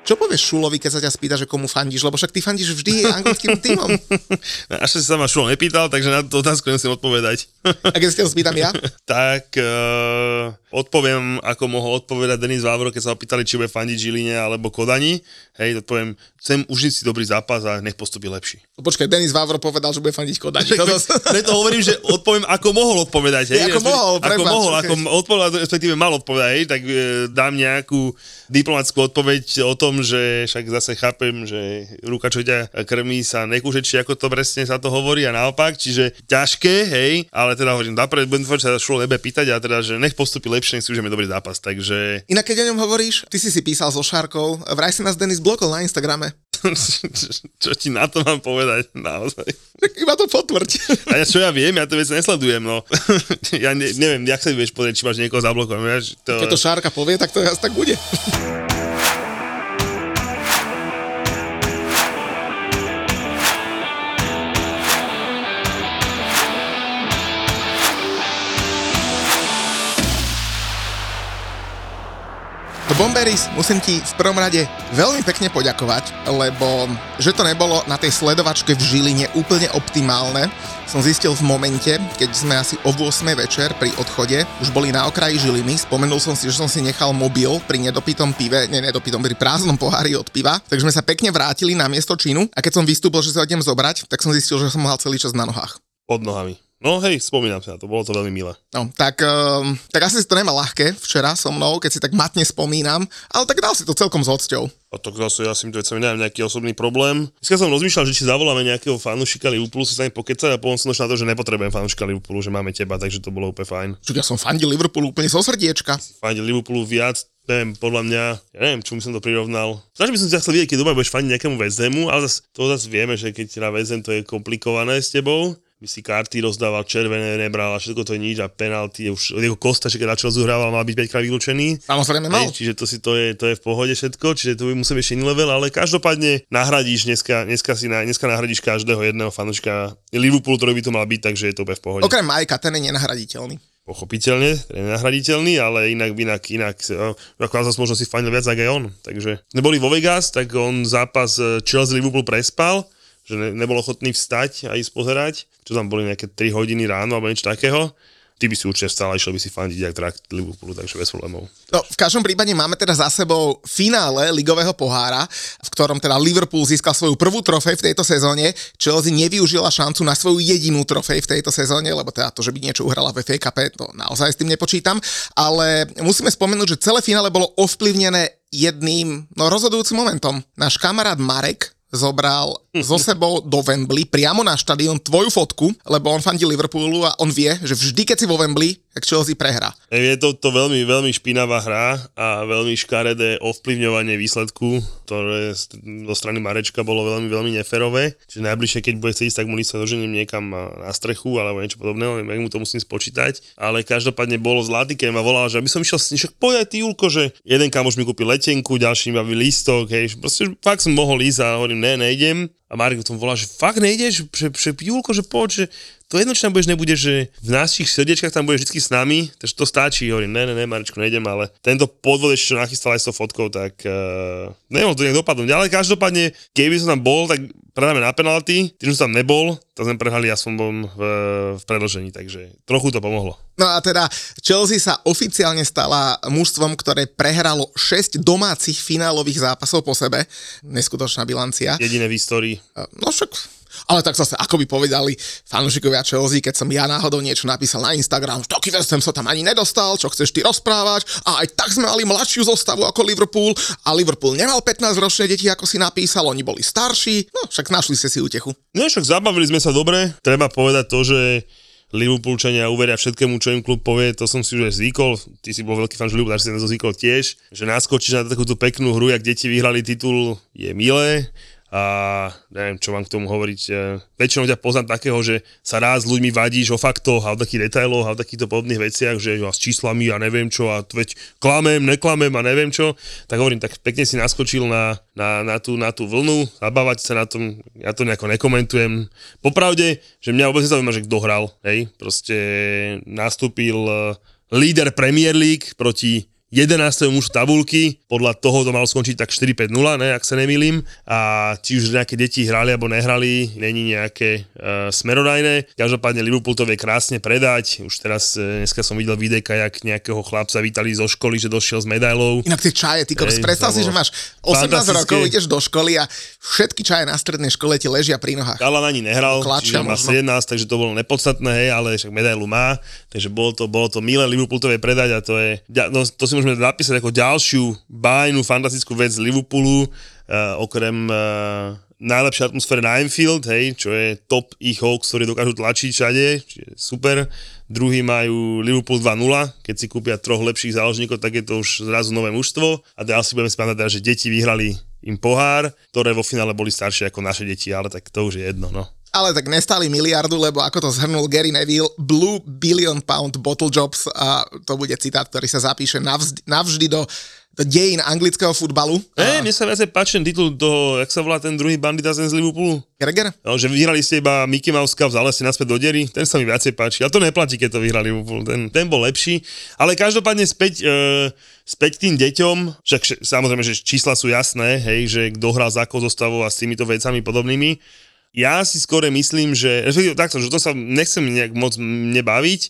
Čo povieš Šulovi, keď sa ťa spýta, že komu fandíš? Lebo však ty fandíš vždy anglickým tímom. Až si sa ma Šulo nepýtal, takže na tú otázku nemusím odpovedať. A keď sa ťa spýtam ja? Tak odpoviem, ako mohol odpovedať Denis Vavro, keď sa ho pýtali, či bude fandiť Žiline alebo Kodani. Hej, to poviem, chcem užiť si dobrý zápas a nech postupí lepší. Počkaj, Denis Vavro povedal, že bude fandiť Kodani. Preto hovorím, že odpoviem, ako mohol odpovedať. Hej. Mal odpovedať, hej, tak dám nejakú diplomatickú odpoveď o tom, že však zase chápem, že ruka, čo ťa krmí, sa nekúže, či ako to presne sa to hovorí a naopak, čiže ťažké, hej, ale teda hovorím, napred budem sa šlo lebe pýtať a teda, že nech postupí lepšie, nech si užijeme dobrý zápas, takže... Inak keď o ňom hovoríš, ty si písal so Šárkou, vraj si nás Denis blokol na Instagrame. Čo ti na to mám povedať, naozaj? Tak iba to potvrď. A čo ja viem, ja to vec nesledujem, no. Ja neviem, jak sa vieš pozrieť, či máš niekoho zablokovaného. Ja, to... Keď to Šárka povie, tak to tak bude. Bomberis, musím ti v prvom rade veľmi pekne poďakovať, lebo že to nebolo na tej sledovačke v Žiline úplne optimálne, som zistil v momente, keď sme asi o 8 večer pri odchode, už boli na okraji Žiliny, spomenul som si, že som si nechal mobil pri nedopitom pive, pri prázdnom pohári od piva, takže sme sa pekne vrátili na miesto činu a keď som vystúpil, že sa idem zobrať, tak som zistil, že som mal celý čas na nohách. Pod nohami. No hej, spomínam sa na to, bolo to veľmi milé. No, tak asi si to nemal ľahké včera so mnou, keď si tak matne spomínam, ale tak dal si to celkom s hocťou. A to zase, ja si myslím, neviem, nejaký osobný problém. Dneska som rozmýšľal, že či zavoláme nejakého fanúšika Liverpoolu, si sa mi pokecať a potom som došiel na to, že nepotrebujem fanúšika Liverpoolu, že máme teba, takže to bolo úplne fajn. Čo, ja som fandil Liverpoolu úplne zo srdiečka. Fandil Liverpoolu viac, neviem, podľa mňa, ja neviem, čomu som to prirovnal. Snažil by som si chcel vidieť, keď doma budeš faniť nejakému West Hamu, ale zase vieme, že keď na West Ham to je komplikované s tebou. By si karty rozdával, červené nebral a všetko to je nič a penalty, už jeho Kosta, že keď Načo zohrával, mal byť 5-krát vylúčený. Samozrejme mal. Čiže to je v pohode všetko, čiže to by musel byť iný level, ale každopádne nahradíš dneska nahradíš každého jedného fanúška Liverpoolu, ktorý by to mal byť, takže je to úplne v pohode. Okrem Majka, ten je nenahraditeľný. Pochopiteľne, nenahraditeľný, ale inak. Akože možno si fajnil viac ako aj on. Takže neboli vo Vegas, tak on zápas Chelsea Liverpool prespal, že nebol ochotný vstať a ísť pozerať, čo tam boli nejaké 3 hodiny ráno alebo niečo takého. Ty by si určite vstal a išiel by si fandiť jak trakt Liverpoolu, takže bez problémov. No, v každom prípade máme teda za sebou finále ligového pohára, v ktorom teda Liverpool získal svoju prvú trofej v tejto sezóne. Chelsea nevyužila šancu na svoju jedinú trofej v tejto sezóne, lebo teda to, že by niečo uhrala v FA Cupe, to naozaj s tým nepočítam, ale musíme spomenúť, že celé finále bolo ovplyvnené jedným, no rozhodujúcim momentom. Náš kamarát Marek zobral so sebou do Wembley priamo na štadión tvoju fotku, lebo on fandí Liverpoolu a on vie, že vždy, keď si vo Wembley, tak Chelsea prehrá. Je to veľmi, veľmi špinavá hra a veľmi škaredé ovplyvňovanie výsledku, ktoré zo strany Marečka bolo veľmi, veľmi neférové. Čiže najbližšie, keď bude chcieť ísť, tak mu lísť sa dožením niekam na strechu alebo niečo podobného, neviem, jak mu to musím spočítať, ale každopádne bolo zlatikem a volal, že aby som išiel však povedať, ty Julko, že jeden kamoš mi kúpil letenku, ďalší mi baví lístok, hej, proste fakt som mohol ísť a hovorím, nejdem. A Marek potom volá, že fakt nejdeš, že Julko, že poď, že to jedno, či tam budeš, nebude, že v našich srdiečkách tam budeš vždy s nami, takže to stačí. Hovorím, ne, Marečku, nejdem, ale tento podvod ešte, čo nachystal aj s tou fotkou, tak neviem, to nejak dopadnúť, ale každopádne, keby som tam bol, tak predáme na penalty, tým, že som tam nebol, tak sme prehrali ja som bol v predĺžení, takže trochu to pomohlo. No a teda Chelsea sa oficiálne stala mužstvom, ktoré prehralo 6 domácich finálových zápasov po sebe. Neskutočná bilancia. Jediné v histórii. No však... Ale tak zase, ako by povedali fanúšikovia Chelsea, keď som ja náhodou niečo napísal na Instagram, taký West Ham sa tam ani nedostal, čo chceš ty rozprávať, a aj tak sme mali mladšiu zostavu ako Liverpool, a Liverpool nemal 15-ročné deti, ako si napísal, oni boli starší, no však našli ste si útechu. No však zabavili sme sa dobre, treba povedať to, že Liverpoolčania uveria všetkému, čo im klub povie, to som si už aj zvykol, ty si bol veľký fan Liverpoolu, takže si to zvykol tiež, že naskočíš na takúto peknú hru, jak deti vyhrali titul, je milé. a neviem, čo vám k tomu hovoriť. Väčšinou ťa poznám takého, že sa rád s ľuďmi vadíš o faktoch a o takých detailoch a o takýchto podobných veciach, že a s číslami a neviem čo a veď klamem, neklamem a neviem čo. Tak hovorím, tak pekne si naskočil na tú vlnu, zabávať sa na tom, ja to nejako nekomentujem. Popravde, že mňa vôbec nezaujíma, že kto hral, hej, proste nastúpil líder Premier League proti 11. mužu tabulky, podľa toho to malo skončiť tak 4-5-0, ne, ak sa nemýlim. A či už nejaké deti hrali alebo nehrali, není nejaké smerodajné. Každopádne Liverpool to vie krásne predať. Už teraz dneska som videl videjka, jak nejakého chlapca vítali zo školy, že došiel s medailou. Inak tie čaje, ty kops, predstav si, že máš 18 rokov, ideš do školy a všetky čaje na strednej škole ti ležia pri nohách. Kalan ani nehral, čiže má 17, takže to bolo nepodstatné, hej, ale však medailu má. Takže bolo to milé, Liverpool to vie predať a to je to si môžeme napísať ako ďalšiu bájnu, fantastickú vec z Liverpoolu, okrem najlepšej atmosféry na Anfield, hej, čo je top ich Hawks, ktorí dokážu tlačiť všade, čiže super. Druhý majú Liverpool 2-0, keď si kúpia troch lepších záložníkov, tak je to už zrazu nové mužstvo. A teraz si budeme spomínať, že deti vyhrali im pohár, ktoré vo finále boli staršie ako naše deti, ale tak to už je jedno, no. Ale tak nestáli miliardu, lebo ako to zhrnul Gary Neville, Blue Billion Pound Bottle Jobs, a to bude citát, ktorý sa zapíše navždy do dejín anglického futbalu. Mne sa viacej páči ten titul toho, jak sa volá ten druhý bandita z Liverpoolu? Gregor? No, že vyhrali ste iba Mickey Mouse Cup, vzali ste naspäť do diery, ten sa mi viacej páči. A to neplatí, keď to vyhrali Liverpool, ten bol lepší. Ale každopádne späť k tým deťom, však samozrejme, že čísla sú jasné, hej, že kto hral za akou zostavou a s týmito vecami podobnými. Ja si skôr myslím, že to sa nechcem nejak moc nebaviť.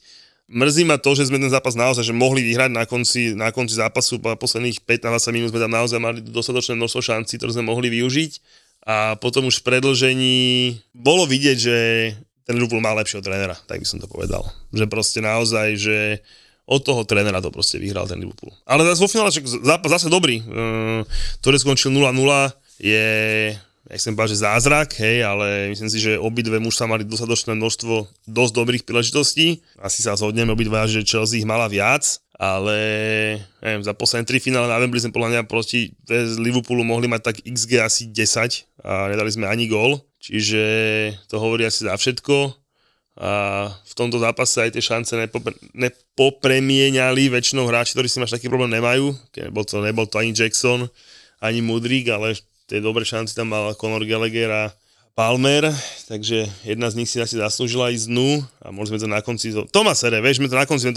Mrzí ma to, že sme ten zápas naozaj, že mohli vyhrať na konci zápasu, po posledných 15-20 minút sme tam naozaj mali dostatočné množstvo šancí, ktoré sme mohli využiť. A potom už v predĺžení bolo vidieť, že ten Liverpool má lepšieho trénera, tak by som to povedal. Že proste naozaj, že od toho trénera to proste vyhral ten Liverpool. Ale zase vo finále zápas zase dobrý, ktorý skončil 0-0 je... Nechcem povedať, že zázrak, hej, ale myslím si, že obidve mužstva mali dostatočné množstvo dosť dobrých príležitostí. Asi sa zhodneme obidva, že Chelsea ich mala viac, ale neviem, za posledné 3 finále na Wembley sme podľa mňa proti Liverpoolu mohli mať tak XG asi 10 a nedali sme ani gól, čiže to hovorí asi za všetko. A v tomto zápase aj tie šance nepopremieniali, väčšinou hráči, ktorí si máš taký problém nemajú. Nebol to ani Jackson, ani Mudryk, ale tie dobré šanci tam mal Conor Gallagher a Palmer, takže jedna z nich si asi zaslúžila ísť dnu a mohli sme to na konci... sme to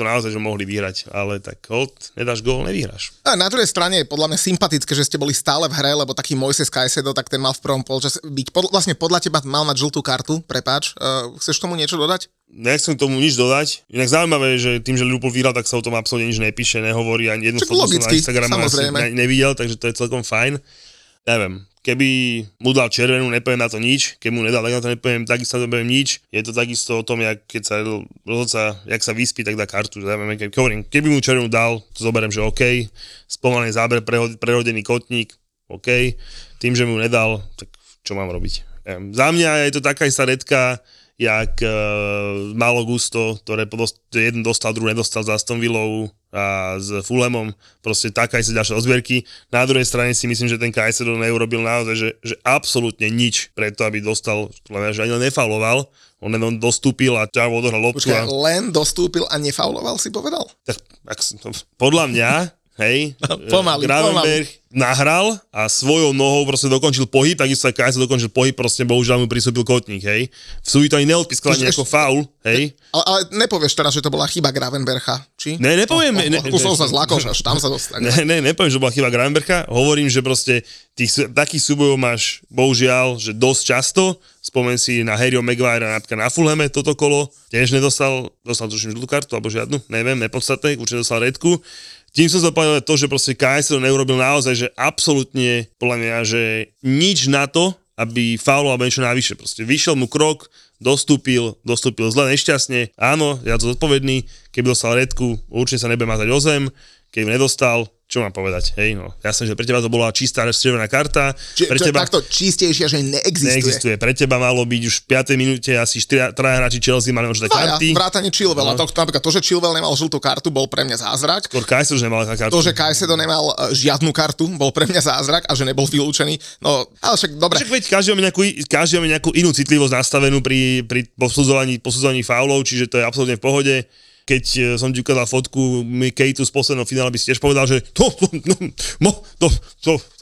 naozaj že mohli vyhrať, ale tak hold, nedáš gól, nevyhráš. A na druhej strane je podľa mňa sympatické, že ste boli stále v hre, lebo taký Moises Caicedo, tak ten mal v prvom polčase byť... Vlastne podľa teba mal mať žltú kartu, prepáč. Chceš tomu niečo dodať? Nechcem k tomu nič dodať. Inak zaujímavé je, že tým, že Liverpool vyhral, tak sa o tom absolútne nič nepíše, nehovorí, ani jednu fotku som na Instagrame nevidel, takže to je celkom fajn. Neviem, keby mu dal červenú, nepoviem na to nič, keby mu nedal, tak na to nepoviem, takisto na to nepoviem nič. Je to takisto o tom, jak, keď sa rozhodca, jak sa vyspí, tak dá kartu. Neviem, keby mu červenú dal, to zoberiem, že OK. Spomalený záber, prehodený kotník, OK. Tým, že mu nedal, tak čo mám robiť? Neviem. Za mňa je to taká istá redka, jak Malo Gusto, ktoré jeden dostal, druhý nedostal za Aston Villou a s Fulhamom, proste taká sa ďalšie ozbierky. Na druhej strane si myslím, že ten Caicedo neurobil naozaj, že absolútne nič preto, aby dostal, že ani len nefauloval, on len dostúpil a ťa odohral loptu. Počkaj, len dostúpil a nefauloval si povedal? Tak podľa mňa, hej, Gravenberg nahral a svojou nohou proste dokončil pohyb, takisto aj Caicedo dokončil pohyb, proste bohužiaľ mu prisúpil kotník, hej. V súdi to ani neodpískal ani ako faul, hej. Ale nepovieš teraz, že to bola chyba Gravenbercha, či? Ne, nepoviem. Kusol sa zlakol, až tam sa dostane. Ne, nepoviem, že bola chyba Gravenbercha, hovorím, že proste tých takých súbojov máš, bohužiaľ, že dosť často. Spomen si na Harryho Maguirea, napríklad na Fulhame toto kolo, tiež nedostal tuším žltú kartu, alebo žiadnu, neviem, nepodstatné, určite dostal redku. Tým som zapamätal to, že proste Caicedo neurobil naozaj, že absolútne, podľa mňa, že nič na to, aby fauloval alebo niečo navyše. Proste vyšiel mu krok, dostúpil zle, nešťastne. Áno, ja to zodpovedný, keby dostal redku, určite sa nebude mazať o zem, keby nedostal, Čo mám povedať? Hej, no. Jasné, že pre teba to bola čistá červená karta. Pre teba takto čistejšia, že neexistuje. Pre teba malo byť už v 5. minúte asi 4 hráči Chelsea mali možno dať karty. Vrátane Chilwella. No. Napríklad to, že Chilwell nemal žltú kartu, bol pre mňa zázrak. Skôr Kajsedo nemal kartu. To, že Kajsedo nemal žiadnu kartu, bol pre mňa zázrak a že nebol vylúčený. No, ale však dobre. Však veď každý má nejakú inú citlivosť nastavenú pri posudzovaní faulov, čiže to je absolútne v pohode. Keď som ti ukázal fotku Kejtu z posledného finále, by si tiež povedal, že to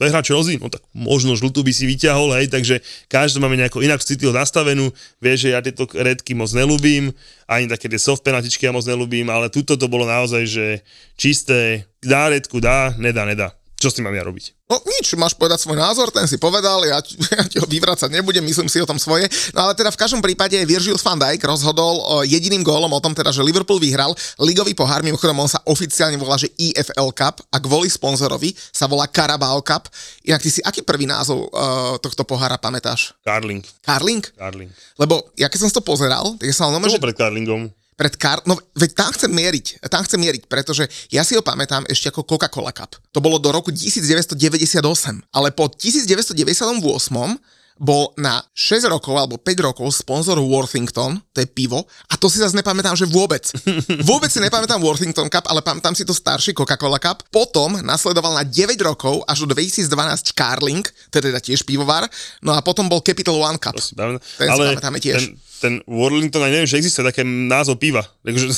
je hráč Chelsea, no tak možno žltú by si vyťahol, hej, takže každý máme nejako inak cítil nastavenú, vieš, že ja tieto redky moc nelúbim, ani také tie soft penaltičky ja moc nelúbim, ale tuto to bolo naozaj, že čisté, dá redku, dá, nedá. Čo s tým mám ja robiť? No nič, máš povedať svoj názor, ten si povedal, ja ti ho vyvracať nebudem, myslím si o tom svoje. No ale teda v každom prípade Virgil van Dijk rozhodol jediným gólom o tom, teda, že Liverpool vyhral ligový pohár, mimochodom on sa oficiálne volá, že EFL Cup a kvôli sponzorovi sa volá Karabao Cup. Inak ty si aký prvý názov tohto pohára pamätáš? Carling. Carling? Carling. Lebo ja keď som si to pozeral, tak som mal pred Carlingom. No veď tam chcem mieriť, pretože ja si ho pamätám ešte ako Coca-Cola Cup. To bolo do roku 1998, ale po 1998 bol na 6 rokov alebo 5 rokov sponzor Worthington, to je pivo, a to si zase nepamätám, že vôbec. Vôbec si nepamätám Worthington Cup, ale pamätám si to starší Coca-Cola Cup. Potom nasledoval na 9 rokov až do 2012 Carling, teda tiež pivovar, no a potom bol Capital One Cup. Ten si pamätáme tiež. Ten Worthington, aj neviem, že existuje také názov piva. Takže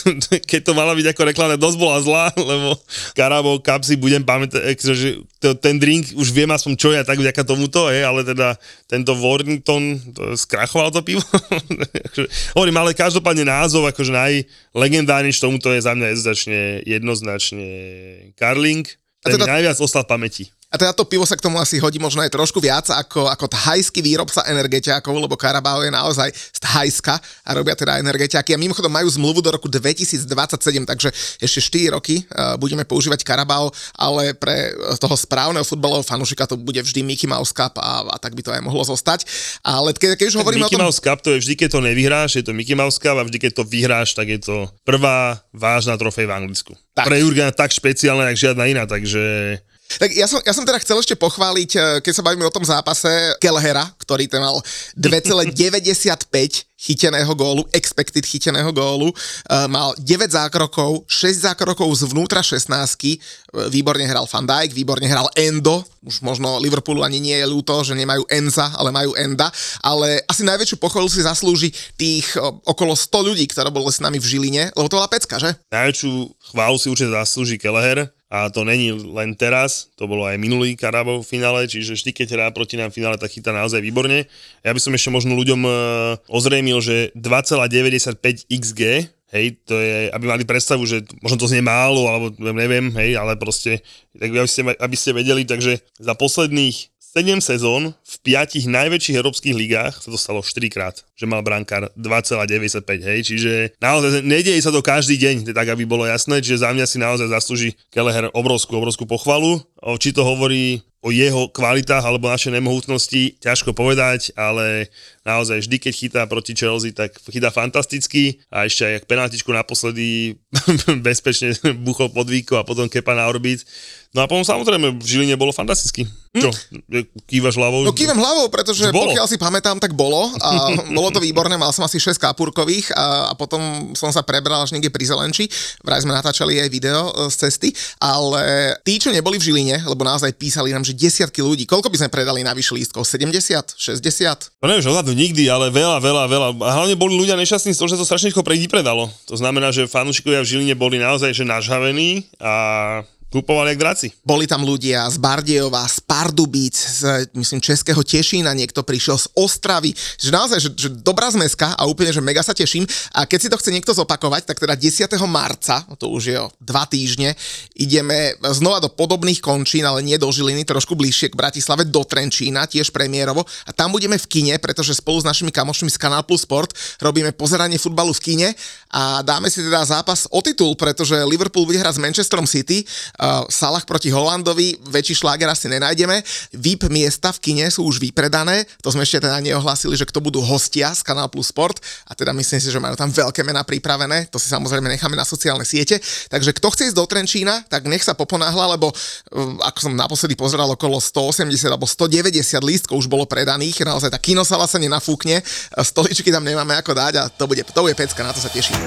keď to mala byť ako reklama, dosť bola zlá, lebo Karabao Cup si budem pamätať, že ten drink už viem aspoň čo ja, tak vďaka tomuto, ale teda tento Worthington skrachoval to pivo. Hovorím, ale každopádne názov, akože najlegendárnejší tomuto je za mňa jednoznačne Carling. Ten teda najviac ostal v pamäti. A teda to pivo sa k tomu asi hodí možno aj trošku viac ako thajský výrobca energetiákov, lebo Carabao je naozaj z Thajska a robia teda energetiáky. A mimochodom majú zmluvu do roku 2027, takže ešte 4 roky budeme používať Carabao, ale pre toho správneho futbalového fanúšika to bude vždy Mickey Mouse Cup a tak by to aj mohlo zostať. Ale keď už hovoríme o tom... Mickey Mouse Cup to je vždy, keď to nevyhráš, je to Mickey Mouse Cup a vždy, keď to vyhráš, tak je to prvá vážna trofej v Anglicku. Tak. Pre Jurgena tak špeciálna, jak žiadna iná, takže... Tak ja som teda chcel ešte pochváliť, keď sa bavíme o tom zápase, Kelhera, ktorý ten mal 2,95 chyteného gólu, expected chyteného gólu, mal 9 zákrokov, 6 zákrokov zvnútra 16-ky, výborne hral Van Dijk, výborne hral Endo, už možno Liverpoolu ani nie je ľúto, že nemajú Enza, ale majú Enda, ale asi najväčšiu pochvalu si zaslúži tých okolo 100 ľudí, ktoré boli s nami v Žiline, lebo to bola pecka, že? Najväčšiu chválu si určite zaslúži Kelleher. A to není len teraz, to bolo aj minulý Carabao v finále, čiže vždy, keď hrá proti nám v finále, tak chytá naozaj výborne. Ja by som ešte možno ľuďom ozrejmil, že 2,95 XG, hej, to je, aby mali predstavu, že možno to znie málo, alebo neviem, hej, ale proste, tak aby ste vedeli, takže za posledných 7 sezón v 5 najväčších európskych ligách sa to stalo 4-krát, že mal brankár 2,95, hej, čiže naozaj nedieje sa to každý deň, tak aby bolo jasné, čiže za mňa si naozaj zaslúži Kelleher obrovskú pochvalu, či to hovorí o jeho kvalitách alebo našej nemohutnosti, ťažko povedať, ale naozaj vždy, keď chytá proti Chelsea, tak chytá fantasticky a ešte aj penaltičku naposledy bezpečne buchol pod víko a potom kepa na orbit. No a potom samozrejme v Žiline bolo fantasticky. Čo? Kývaš hlavou? No kývam hlavou, pretože pokiaľ si pamätám, tak bolo. A bolo to výborné, mal som asi 6 kápurkových a potom som sa prebral až niekde pri Zelenči. Vraj sme natáčali aj video z cesty, ale tí, čo neboli v Žiline, lebo naozaj písali nám, že desiatky ľudí, koľko by sme predali na vyšší lístkov? 70? 60? No neviem, že hľadu nikdy, ale veľa. A hlavne boli ľudia nešťastní z toho, že to strašne rýchlo predalo. To znamená, že fanúšikovia v Žiline boli naozaj že nažhavení a kúpovali jak draci. Boli tam ľudia z Bardejova, z Pardubíc, myslím českého Tešína, niekto prišiel z Ostravy. Že naozaj, že dobrá zmeska a úplne, že mega sa teším. A keď si to chce niekto zopakovať, tak teda 10. marca, to už je o 2 týždne, ideme znova do podobných končín, ale nie do Žiliny, trošku bližšie k Bratislave, do Trenčína, tiež premiérovo. A tam budeme v kine, pretože spolu s našimi kamošmi z Kanál Plus Sport robíme pozeranie futbalu v kine a a dáme si teda zápas o titul, pretože Liverpool bude hrať s Manchesterom City, Salah proti Holandovi, väčší šláger asi nenájdeme, VIP miesta v kine sú už vypredané, to sme ešte teda neohlásili, že kto budú hostia z Kanál Plus Sport a teda myslím si, že majú tam veľké mená pripravené, to si samozrejme necháme na sociálne siete, takže kto chce ísť do Trenčína, tak nech sa poponáhla, lebo ako som naposledy pozeral, okolo 180 alebo 190 lístkov už bolo predaných, naozaj tá kinosala sa nenafúkne, stoličky tam nemáme ako dať a to bude pecka, na to sa teším.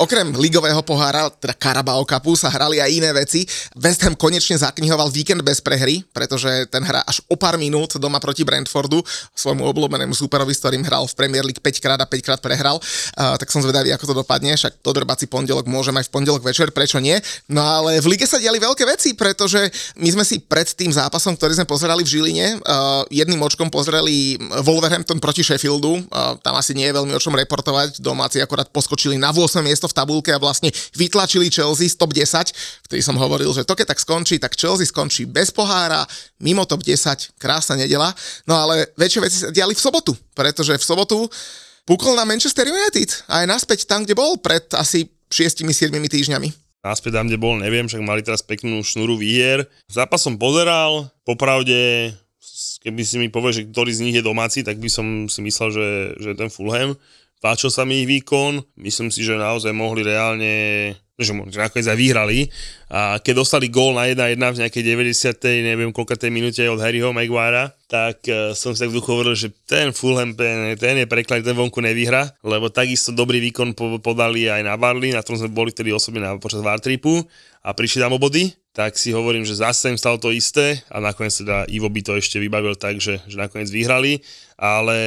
Okrem ligového pohára, teda Karabao Cupu, sa hrali aj iné veci. West Ham konečne zaknihoval víkend bez prehry, pretože ten hrá až o pár minút doma proti Brentfordu, svojmu obľúbenému súperovi, s ktorým hral v Premier League 5-krát a 5-krát prehral. Tak som zvedavý, ako to dopadne, však to drbací pondelok, môžeme aj v pondelok večer, prečo nie? No ale v lige sa diali veľké veci, pretože my sme si pred tým zápasom, ktorý sme pozerali v Žiline, jedným očkom pozerali Wolverhampton proti Sheffieldu. Tam asi nie je veľmi o čom reportovať, domáci akorát poskočili na 8. miesto v tabuľke a vlastne vytlačili Chelsea z top 10, ktorý som hovoril, že to keď tak skončí, tak Chelsea skončí bez pohára, mimo top 10, krásna nedeľa. No ale väčšie veci sa diali v sobotu, pretože v sobotu pukol na Manchester United a je naspäť tam, kde bol pred asi 6-7 týždňami. Náspäť tam, kde bol, neviem, však mali teraz peknú šnuru výher. Zápas som pozeral, popravde, keby si mi povedal, že ktorý z nich je domáci, tak by som si myslel, že ten Fulham. Páčil sa mi ich výkon, myslím si, že naozaj mohli reálne, že nakoniec aj vyhrali a keď dostali gól na 1-1 v nejakej 90. neviem koľkatej minúte od Harryho Maguirea, tak som si tak v duchu hovoril, že ten Fulham, ten je preklad, ten vonku nevyhra, lebo takisto dobrý výkon podali aj na Burnley, na ktorom sme boli vtedy osobne počas VAR tripu a prišli tam o body, tak si hovorím, že zase im stalo to isté a nakoniec teda Ivo by to ešte vybavil tak, že nakoniec vyhrali, ale...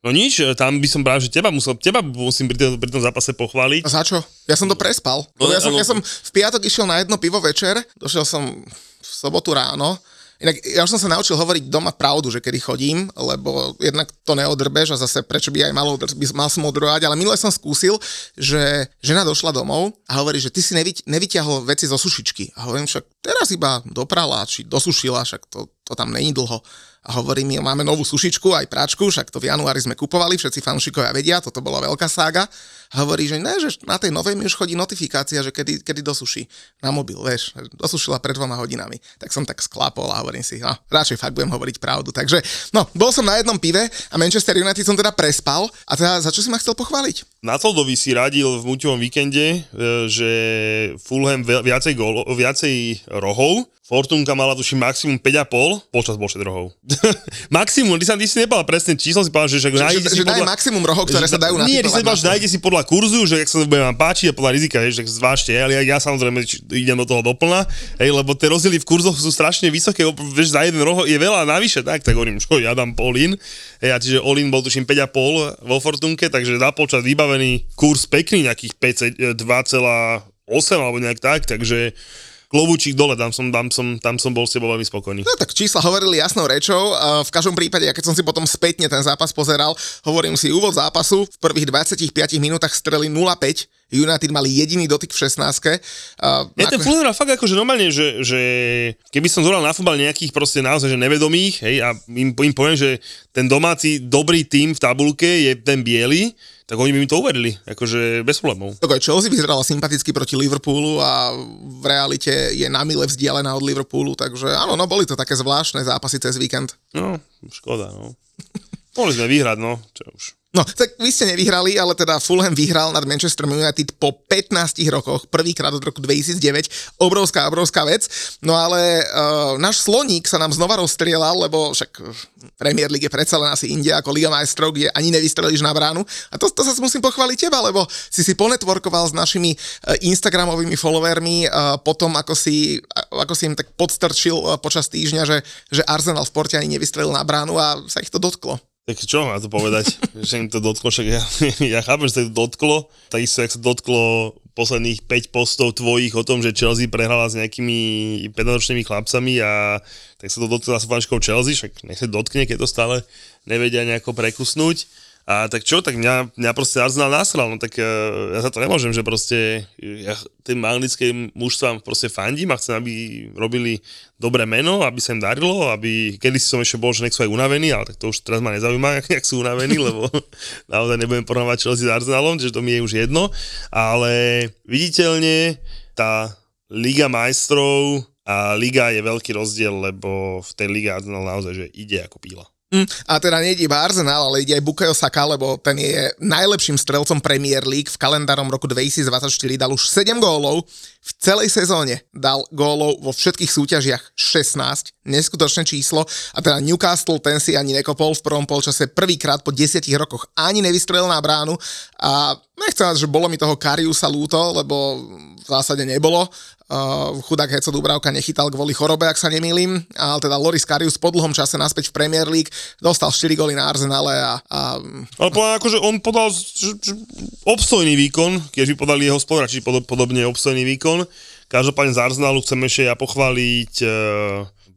No nič, tam by som práve, že teba musím pri tom zápase pochváliť. A za čo? Ja som to prespal. No, ja som v piatok išiel na jedno pivo večer, došiel som v sobotu ráno. Inak ja už som sa naučil hovoriť doma pravdu, že kedy chodím, lebo jednak to neodrbeš a zase prečo by aj mal som odrvať, ale minule som skúsil, že žena došla domov a hovorí, že ty si nevyťahol veci zo sušičky. A hovorím, však teraz iba doprala, či dosušila, však to tam není dlho. A hovorí mi, máme novú sušičku, aj práčku, však to v januári sme kupovali, všetci fanúšikovia vedia, toto bola veľká sága. A hovorí, že ne, že na tej novej mi už chodí notifikácia, že kedy dosuší na mobil, vieš, dosušila pred 2 hodinami. Tak som tak sklapol a hovorím si, no, radšej fakt budem hovoriť pravdu. Takže, no, bol som na jednom pive a Manchester United som teda prespal a teda za čo si ma chcel pochváliť? Natoldovi si radil v muťovom víkende, že Fulham viacej rohov, Fortunka mala tuším maximum 5,5 počas bolšej rohov. Maximum, ty si nepal presne číslo, si povedal, že nájde si podľa... maximum rohov, ktoré sa dajú na. Nie, ty si povedal, že nájde si podľa kurzu, že ak sa to bude vám páčiť a podľa rizika, že zvážte, ale ja samozrejme idem do toho doplna, lebo tie rozdiely v kurzoch sú strašne vysoké, vieš, za jeden roh je veľa navyše, tak hovorím, čo ja dám all-in. Ja čiže all-in bol tuším 5,5 vo Fortunke, takže na polčas vybavený kurz pekný nejakých 2,8 alebo nejak tak, takže klobúčik dole, tam som bol s tebou veľmi spokojný. No tak čísla hovorili jasnou rečou, v každom prípade, ja keď som si potom spätne ten zápas pozeral, hovorím si, úvod zápasu, v prvých 25 minútach streli 0,5, United mali jediný dotyk v 16-ke. Ten Fulham hral fakt akože normálne, že keby som zohral na futbal nejakých proste naozaj že nevedomých, hej, a im poviem, že ten domáci dobrý tým v tabulke je ten biely, tak oni by mi to uverili, akože bez problémov. Tak aj Chelsea vyzerala sympaticky proti Liverpoolu a v realite je na mile vzdialená od Liverpoolu, takže áno, no boli to také zvláštne zápasy cez víkend. No, škoda, no. Mohli sme vyhrať, no, čo už. No, tak vy ste nevyhrali, ale teda Fulham vyhral nad Manchester United po 15 rokoch, prvýkrát od roku 2009, obrovská vec, no ale náš sloník sa nám znova rozstrielal, lebo však Premier League je predsa len asi inde ako Liga majstrov, kde ani nevystrelíš na bránu a to sa musím pochváliť teba, lebo si ponetworkoval s našimi instagramovými followermi potom, ako si im tak podstrčil počas týždňa, že Arsenal v Porte ani nevystrelil na bránu a sa ich to dotklo. Tak čo má to povedať, že im to dotklo, však ja chápem, že sa to dotklo, takisto jak sa dotklo posledných 5 postov tvojich o tom, že Chelsea prehrala s nejakými 15-ročnými chlapcami a tak sa to dotklo s fančkou Chelsea, však nech sa dotkne, keď to stále nevedia nejako prekusnúť. A tak čo, tak mňa proste Arsenal nasral, no tak ja za to nemôžem, že proste ja tým anglickým mužstvám proste fandím a chcem, aby robili dobré meno, aby sa im darilo, aby, kedysi som ešte bol, že nech sú aj unavení, ale tak to už teraz ma nezaujíma, jak sú unavení, lebo naozaj nebudem porovnávať Chelsea s Arsenalom, že to mi je už jedno, ale viditeľne tá Liga majstrov a Liga je veľký rozdiel, lebo v tej Lige Arsenal naozaj, že ide ako píla. A teda nejde iba Arsenal, ale ide aj Bukayo Saka, lebo ten je najlepším strelcom Premier League. V kalendárom roku 2024 dal už 7 gólov. V celej sezóne dal gólov vo všetkých súťažiach 16. Neskutočné číslo. A teda Newcastle, ten si ani nekopol v prvom polčase prvýkrát po 10 rokoch. Ani nevystrelil na bránu. A nechcem, že bolo mi toho Kariusa ľúto, lebo v zásade nebolo. Chudák Heco Dúbravka nechytal kvôli chorobe, ak sa nemýlim, ale teda Loris Karius po dlhom čase naspäť v Premier League dostal 4 góly na Arsenale a... Ale podľa, akože on podal obstojný výkon, keď podali jeho spoluhráči podobne obstojný výkon. Každopádne z Arsenalu chcem ešte ja pochváliť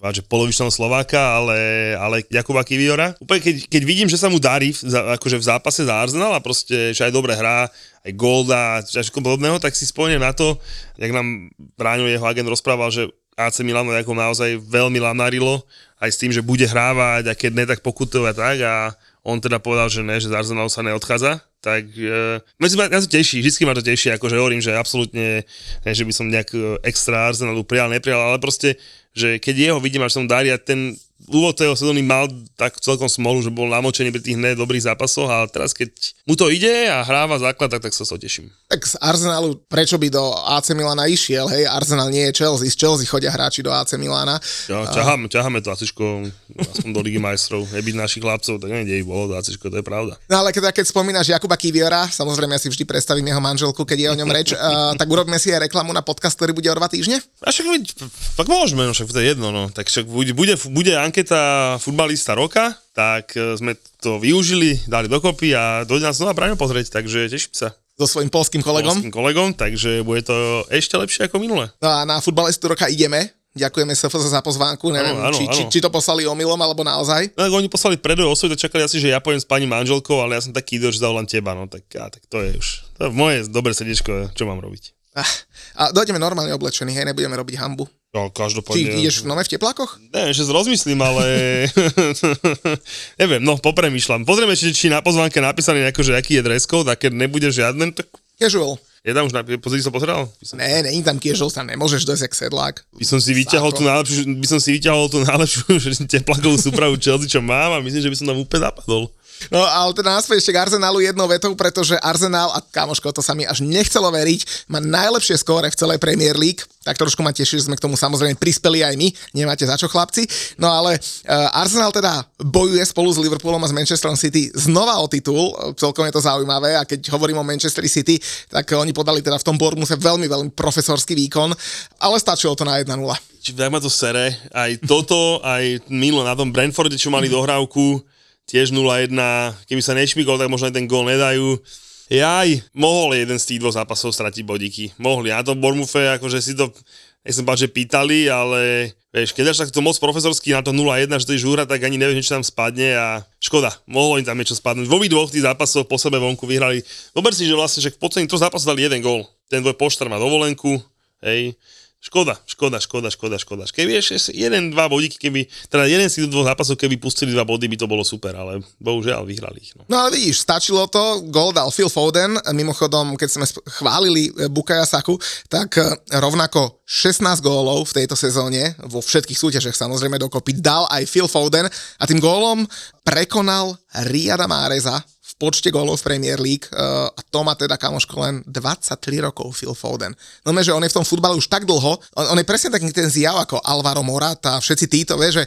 polovičného Slováka, ale Jakuba Kiviora. Úplne keď vidím, že sa mu darí akože v zápase za Arsenal a proste, že aj dobre hrá, aj Golda, všetko podobného, tak si spomínam na to, jak nám Bráňo, jeho agent, rozprával, že AC Milano ako naozaj veľmi lamarilo, aj s tým, že bude hrávať a keď ne, tak pokutuje a tak, a on teda povedal, že ne, že z Arsenalu sa neodchádza, tak ja to teší, vždycky ma to teší, akože hovorím, že absolútne, ne, že by som nejak extra Arsenalu neprijal, ale proste, že keď jeho vidím, až sa mu darí a ten úvod toho sezóny mal tak celkom smolu, že bol namočený pri tých dobrých zápasoch, a teraz keď mu to ide a hráva základ, tak sa teším. Tak z Arsenalu prečo by do AC Milana išiel, hej? Arsenal nie je Chelsea, z Chelsea chodia hráči do AC Milana. Ja, ťaháme to ACčko aspoň do Ligy majstrov, nebyť našich chlapcov, tak neviem, kde ich bolo do ACčko, to je pravda. No ale keď spomínaš Jakuba Kiviora, samozrejme ja si vždy predstavím jeho manželku, keď je o ňom reč, tak urobíme si aj reklamu na podcast, ktorý bude o 2 týždne? A však fakt môžeme, však to je jedno, no. Tak však bude anketa futbalista roka, tak sme to využili, dali dokopy a dojde nás znova Braňo pozrieť, takže teším sa. So svojím polským kolegom, takže bude to ešte lepšie ako minule. No a na futbalistu roka ideme. Ďakujeme SFS za pozvánku, neviem, áno. Či to poslali omylom, alebo naozaj. No, oni poslali predvoj osoby, to čakali asi, že ja poviem s pani manželkou, ale ja som taký idol, že zavolám teba, no tak to je už. To je moje dobré srdiečko, čo mám robiť. A dojdeme normálne oblečení, hej, nebudeme robiť hanbu. No, každopádne... Ty ideš v teplákoch? Ne, že si rozmyslím, ale... Neviem, no, popremýšľam. Pozrieme, či na pozvánke napísané nejako, že aký je dress code, a keď nebude žiadny, tak... Casual. Je tam už, pozri, som pozeral? Nie, tam casual, tam nemôžeš dojsť jak sedlák. By som si vyťahol tú najlepšiu teplákovú súpravu Chelsea, čo mám, a myslím, že by som tam úplne zapadol. No, ale teda naspäť ešte k Arsenalu jednou vetou, pretože Arsenal, a kámoško, to sa mi až nechcelo veriť, má najlepšie skóre v celej Premier League. Tak trošku ma teší, že sme k tomu samozrejme prispeli aj my. Nemáte za čo, chlapci. No ale Arsenal teda bojuje spolu s Liverpoolom a s Manchesterom City znova o titul. Celkom je to zaujímavé, a keď hovorím o Manchester City, tak oni podali teda v tom Bournemouth veľmi, veľmi profesorský výkon, ale stačilo to na 1-0. Čiže tak ma to sere. Aj toto, aj minulé na tom Brentforde, čo mali dohrávku, tiež 0-1, keby sa nešmykol, tak možno aj ten gól nedajú. Mohol jeden z tých dvoch zápasov stratiť bodíky. Mohli. Na tom Bournemouthe, akože si to, nechcem povedať, že pýtali, ale vieš, keď až takto moc profesorský na to 0-1, že to je žúra, tak ani nevieš, niečo tam spadne, a škoda. Mohlo im tam niečo spadnúť. V obidvoch tých zápasov po sebe vonku vyhrali. Dober si, že vlastne, že v posledných troch zápasoch dali jeden gól. Ten dvoj Poštár má dovolenku, hej. Škoda. Keby ešte 1-2 bodíky, keby, teda jeden z tých dvoch zápasov, keby pustili 2 body, by to bolo super, ale bohužiaľ vyhrali ich. No ale vidíš, stačilo to, gól dal Phil Foden, mimochodom, keď sme chválili Bukayo Saku, tak rovnako 16 gólov v tejto sezóne, vo všetkých súťažiach samozrejme dokopy, dal aj Phil Foden, a tým gólom prekonal Riyada Mahreza v počte gólov v Premier League, a to má teda, kamoško, len 23 rokov Phil Foden. No že on je v tom futbale už tak dlho, on je presne taký ten zjav ako Alvaro Morata, všetci títo, vie, že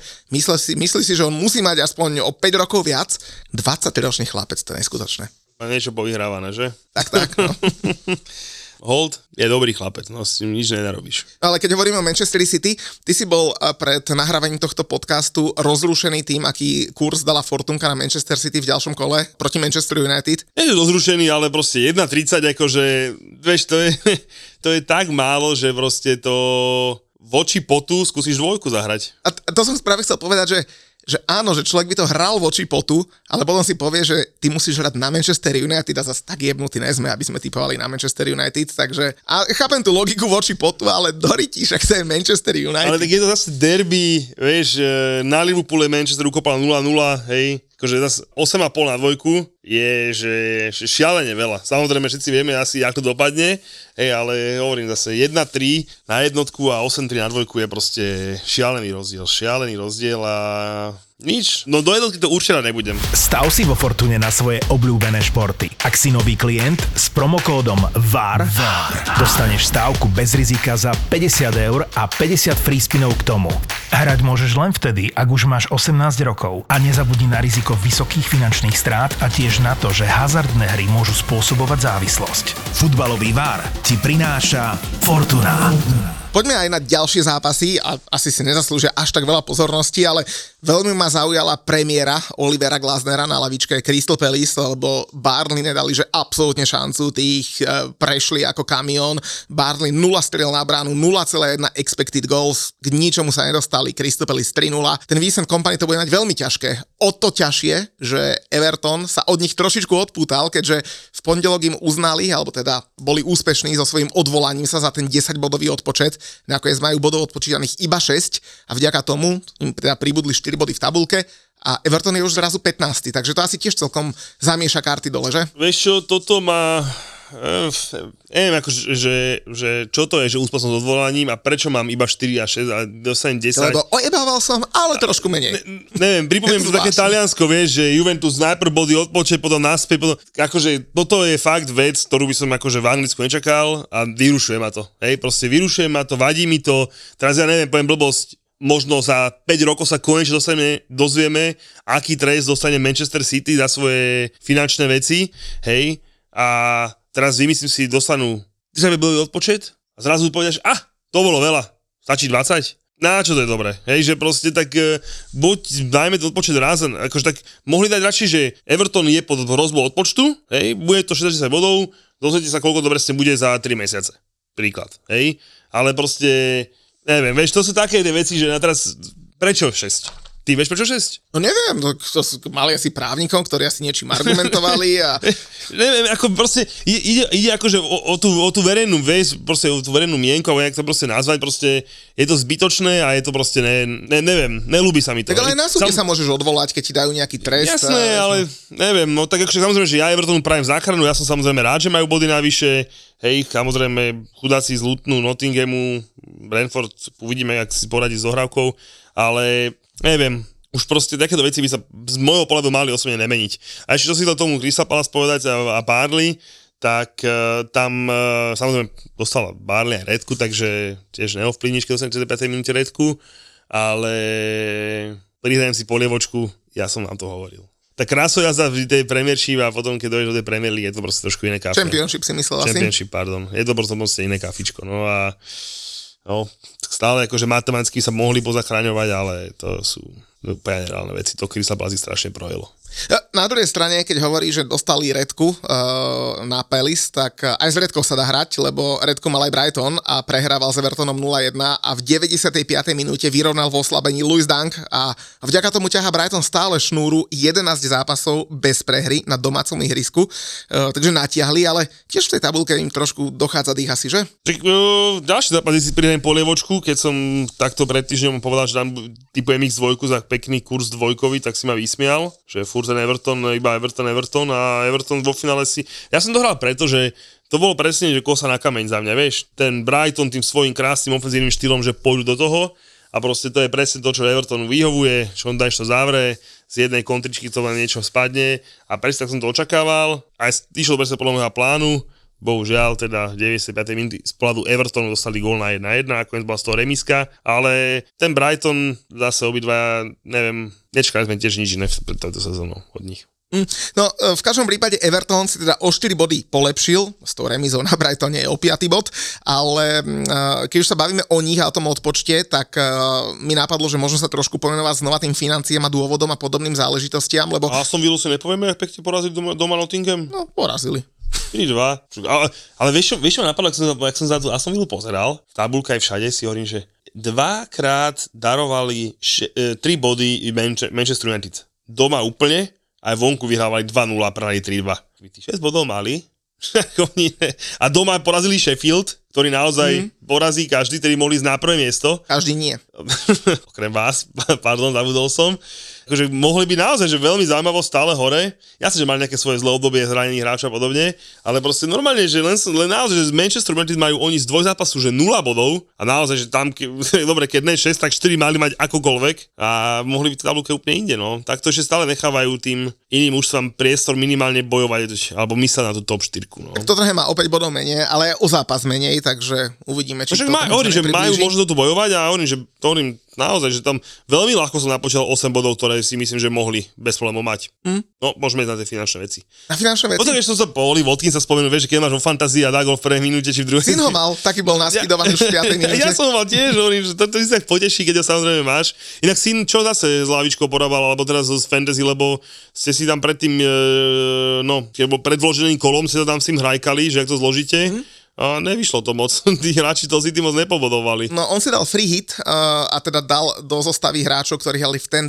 myslí si, že on musí mať aspoň o 5 rokov viac. 23-ročný chlapec, to je neskutočné. A niečo povyhrávané, že? Tak, no. Hold je dobrý chlapec, no s tým nič nenarobíš. Ale keď hovoríme o Manchester City, ty si bol pred nahrávaním tohto podcastu rozrušený tým, aký kurz dala Fortunka na Manchester City v ďalšom kole proti Manchester United. Nie je rozrušený, ale proste 1,30, akože, vieš, to je tak málo, že proste to voči potu skúsiš dvojku zahrať. A to som práve chcel povedať, že že áno, že človek by to hral voči potu, ale potom si povie, že ty musíš hrať na Manchester United a zase tak jebnutí nezme, aby sme tipovali na Manchester United, takže a chápem tú logiku voči potu, ale doritíš, ak to je Manchester United. Ale tak je to zase derby, vieš, na Liverpoole Manchester ukopal 0-0, hej, akože zase 8,5 na dvojku je, že šialene veľa. Samozrejme, všetci vieme asi, ako to dopadne, hej, ale hovorím zase 1-3 na jednotku a 8-3 na dvojku je proste šialený rozdiel a nič. No do jednotky to určite nebudem. Stav si vo Fortune na svoje obľúbené športy. Ak si nový klient s promokódom VAR dostaneš stávku bez rizika za 50 eur a 50 free spinov k tomu. Hrať môžeš len vtedy, ak už máš 18 rokov a nezabudni na riziko vysokých finančných strát a tiež na to, že hazardné hry môžu spôsobovať závislosť. Futbalový VAR ti prináša Fortuna. Poďme aj na ďalšie zápasy a asi si nezaslúžia až tak veľa pozornosti, ale veľmi ma zaujala premiéra Olivera Glasnera na lavičke Crystal Palace, lebo Burnley nedali, že absolútne šancu, tých prešli ako kamión. Burnley 0 strel na bránu, 0,1 expected goals, k ničomu sa nedostali, Crystal Palace 3-0. Ten Vincent Kompany to bude mať veľmi ťažké, o to ťažšie, že Everton sa od nich trošičku odpútal, keďže v pondelok im uznali, alebo teda boli úspešní so svojím odvolaním sa za ten 10-bodový odpočet. Nakoniec majú bodov odpočítaných iba 6 a vďaka tomu im teda pribudli 4 body v tabulke a Everton je už zrazu 15, takže to asi tiež celkom zamieša karty dole, že? Vieš čo, toto má... neviem, akože, že čo to je, že úspel som s odvolaním a prečo mám iba 4 a 6 a dostanem 10. Lebo ojebával som, ale trošku menej. Neviem, pripomínam to také Taliansko, vieš, že Juventus najprv body odpočet, potom naspäť, potom... Akože toto je fakt vec, ktorú by som akože v Anglicku nečakal a vyrušuje ma to. Hej, proste vyrušuje ma to, vadí mi to. Teraz ja neviem, poviem blbosť. Možno za 5 rokov sa konečne dozvieme, aký trest dostane Manchester City za svoje finančné veci, hej, a teraz vymyslím si, dostanú 3 bodový odpočet a zrazu povedaš, to bolo veľa, stačí 20? Na čo to je dobré? Hej, že proste tak buď dajme ten odpočet raz, akože tak mohli dať radšej, že Everton je pod hrozbou odpočtu, hej, bude to 60 bodov, dozviete sa, koľko dobre ste bude za 3 mesiace, príklad, hej, ale proste, neviem, vieš, to sú také veci, že na teraz, prečo 6? Ty vieš prečo 6? No neviem, to mali asi právnikom, ktorí asi niečím argumentovali a... neviem, ako proste, ide akože o tú verejnú vec, proste o tú verejnú mienku, alebo jak to proste nazvať, proste je to zbytočné a je to proste, neviem, nelúbi sa mi to. Tak ale aj na súde sa môžeš odvolať, keď ti dajú nejaký trest. Jasné, ale neviem, no tak akože samozrejme, že ja Evertonu prajem záchranu, ja som samozrejme rád, že majú body navyše, hej, samozrejme, chudáci z Lutonu, Nottinghamu, Brentford, uvidíme, jak si poradí s dohrávkou, ale... Neviem, už proste takéto veci by sa z môjho pohľadu mali osobne nemeniť. A ešte čo si to tomu Crystal Palace povedať a Burnley, tak tam samozrejme dostala Burnley aj redku, takže tiež neovplyvníš, keď dostanem 35. minúte redku, ale priznajem si polievočku, ja som vám to hovoril. Tá krásojazda v tej Premiership a potom, keď dojdeš do tej Premier League, je to proste trošku iné kafičko. Championship si myslel asi? Championship, pardon. Je to proste iné kafičko, no a... No, stále akože matematicky sa mohli pozachraňovať, ale to sú úplne reálne veci. To Crystal Palace strašne projelo. Na druhej strane, keď hovorí, že dostali redku na Palace, tak aj s redkou sa dá hrať, lebo redku mal aj Brighton a prehrával s Evertonom 0-1 a v 95. minúte vyrovnal v oslabení Louis Dunk a vďaka tomu ťaha Brighton stále šnúru 11 zápasov bez prehry na domácom ihrisku, takže natiahli, ale tiež v tej tabulke im trošku dochádza dých asi, že? Ďalšie zápasy si prihrám polievočku, keď som takto pred týždňom povedal, že dám typujem X2 za pekný kurz dvojkový, tak si ma vysmial, že furt ten Everton, iba Everton a Everton vo finále si... Ja som to hral preto, že to bolo presne, že kosa na kameň za mňa, vieš. Ten Brighton tým svojím krásnym ofenzívnym štýlom, že pôjdu do toho a proste to je presne to, čo Everton vyhovuje, čo on dáš to závre, z jednej kontričky to len niečo spadne a presne tak som to očakával. Aj išlo presne podľa môjho plánu, bohužiaľ, teda 95. minúty z pohľadu Evertonu dostali gól na 1-1, nakoniec bola z toho remiska, ale ten Brighton zase obidva, neviem, nečakali sme tiež nič iné pred touto sezónou od nich. No, v každom prípade Everton si teda o 4 body polepšil, s tou remizou na Brightone je o 5. bod, ale keď už sa bavíme o nich a o tom odpočte, tak mi napadlo, že možno sa trošku pomenovať znova tým financiám a dôvodom a podobným záležitostiam, lebo... A som Villu si nepovieme, jak pekne porazili doma Nottingham? No, porazili. 3-2. Ale vieš, čo ma napadlo, ak som za tú Aston Villu pozeral, v tabulke aj všade si hovorím, že dvakrát darovali 3 body Manchester United. Doma úplne, aj vonku vyhrávali 2-0 a prali 3-2. 6 bodov mali. A doma porazili Sheffield, ktorý naozaj porazí každý, ktorý mohli ísť na prvé miesto. Každý nie. Okrem vás, pardon, zabudol som. Takže mohli byť naozaj, že veľmi zaujímavo stále hore. Ja si, že mali nejaké svoje zlé obdobie, zranených hráčov a podobne, ale proste normálne, že len naozaj, že z Manchester United majú oni z dvojzápasu, že 0 bodov a naozaj, že tam, dobre, keď ne 6, tak 4 mali mať akokoľvek a mohli byť v tabulke úplne inde, no. Tak to ešte stále nechávajú tým iným už tam priestor minimálne bojovať, alebo mysleť na tú top 4, no. Tak to Tottenham má opäť bodov menej, ale o zápas menej, takže uvidíme, či to oni, že majú možnosť tu bojovať a oni, že to oni naozaj, že tam veľmi ľahko som napočítal 8 bodov, ktoré si myslím, že mohli bez problémov mať. No, môžeme ísť na tie finančné veci. Na finančné veci? Potom, keď som sa pohli, Watkins sa spomenul, vieš, že keď máš vo fantázii a dá gol v prvej minúte či v druhej. Syn ho mal, taký bol naskydovaný už v 5. minúte. Ja som ho mal tiež, hovorím, že to si tak poteší, keď ho samozrejme máš. Inak syn čo zase s lavičkou porábal, alebo teraz z fantasy, lebo ste si tam predtým, no, keď bol predloženým kolom, ste to tam s tým hrajkali, že ak to zložíte. A nevyšlo to moc, tí hráči to si tým moc nepobodovali. No on si dal free hit a teda dal do zostavy hráčov, ktorí hali v ten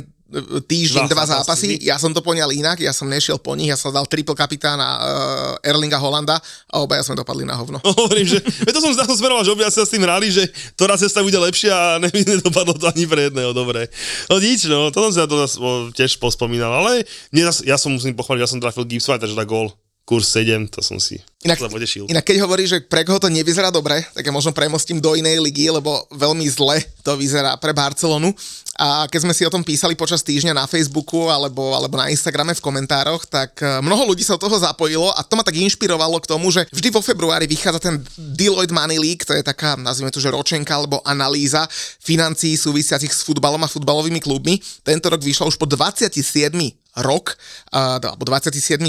týždeň dva zápasy. Ja som to poňal inak, ja som nešiel po nich, ja som dal triple kapitána Erlinga Holanda a obaja sme dopadli na hovno. No, hovorím, že to som smeroval, že obaja sa s tým hrali, že to raz cesta bude lepšia a nedopadlo to ani pre jedného, dobre. No nič, no, to som sa to tiež pospomínal, ale ja som musím pochváliť, ja som trafil Gibsona, takže dá gól. Kurs 7, to som si potešil. Inak keď hovorí, že pre koho to nevyzerá dobre, tak ja možno premostím do inej ligy, lebo veľmi zle to vyzerá pre Barcelonu. A keď sme si o tom písali počas týždňa na Facebooku alebo na Instagrame v komentároch, tak mnoho ľudí sa od toho zapojilo a to ma tak inšpirovalo k tomu, že vždy vo februári vychádza ten Deloitte Money League, to je taká, nazvime to, že ročenka alebo analýza financií súvisiacich s futbalom a futbalovými klubmi. Tento rok vyšla už po 27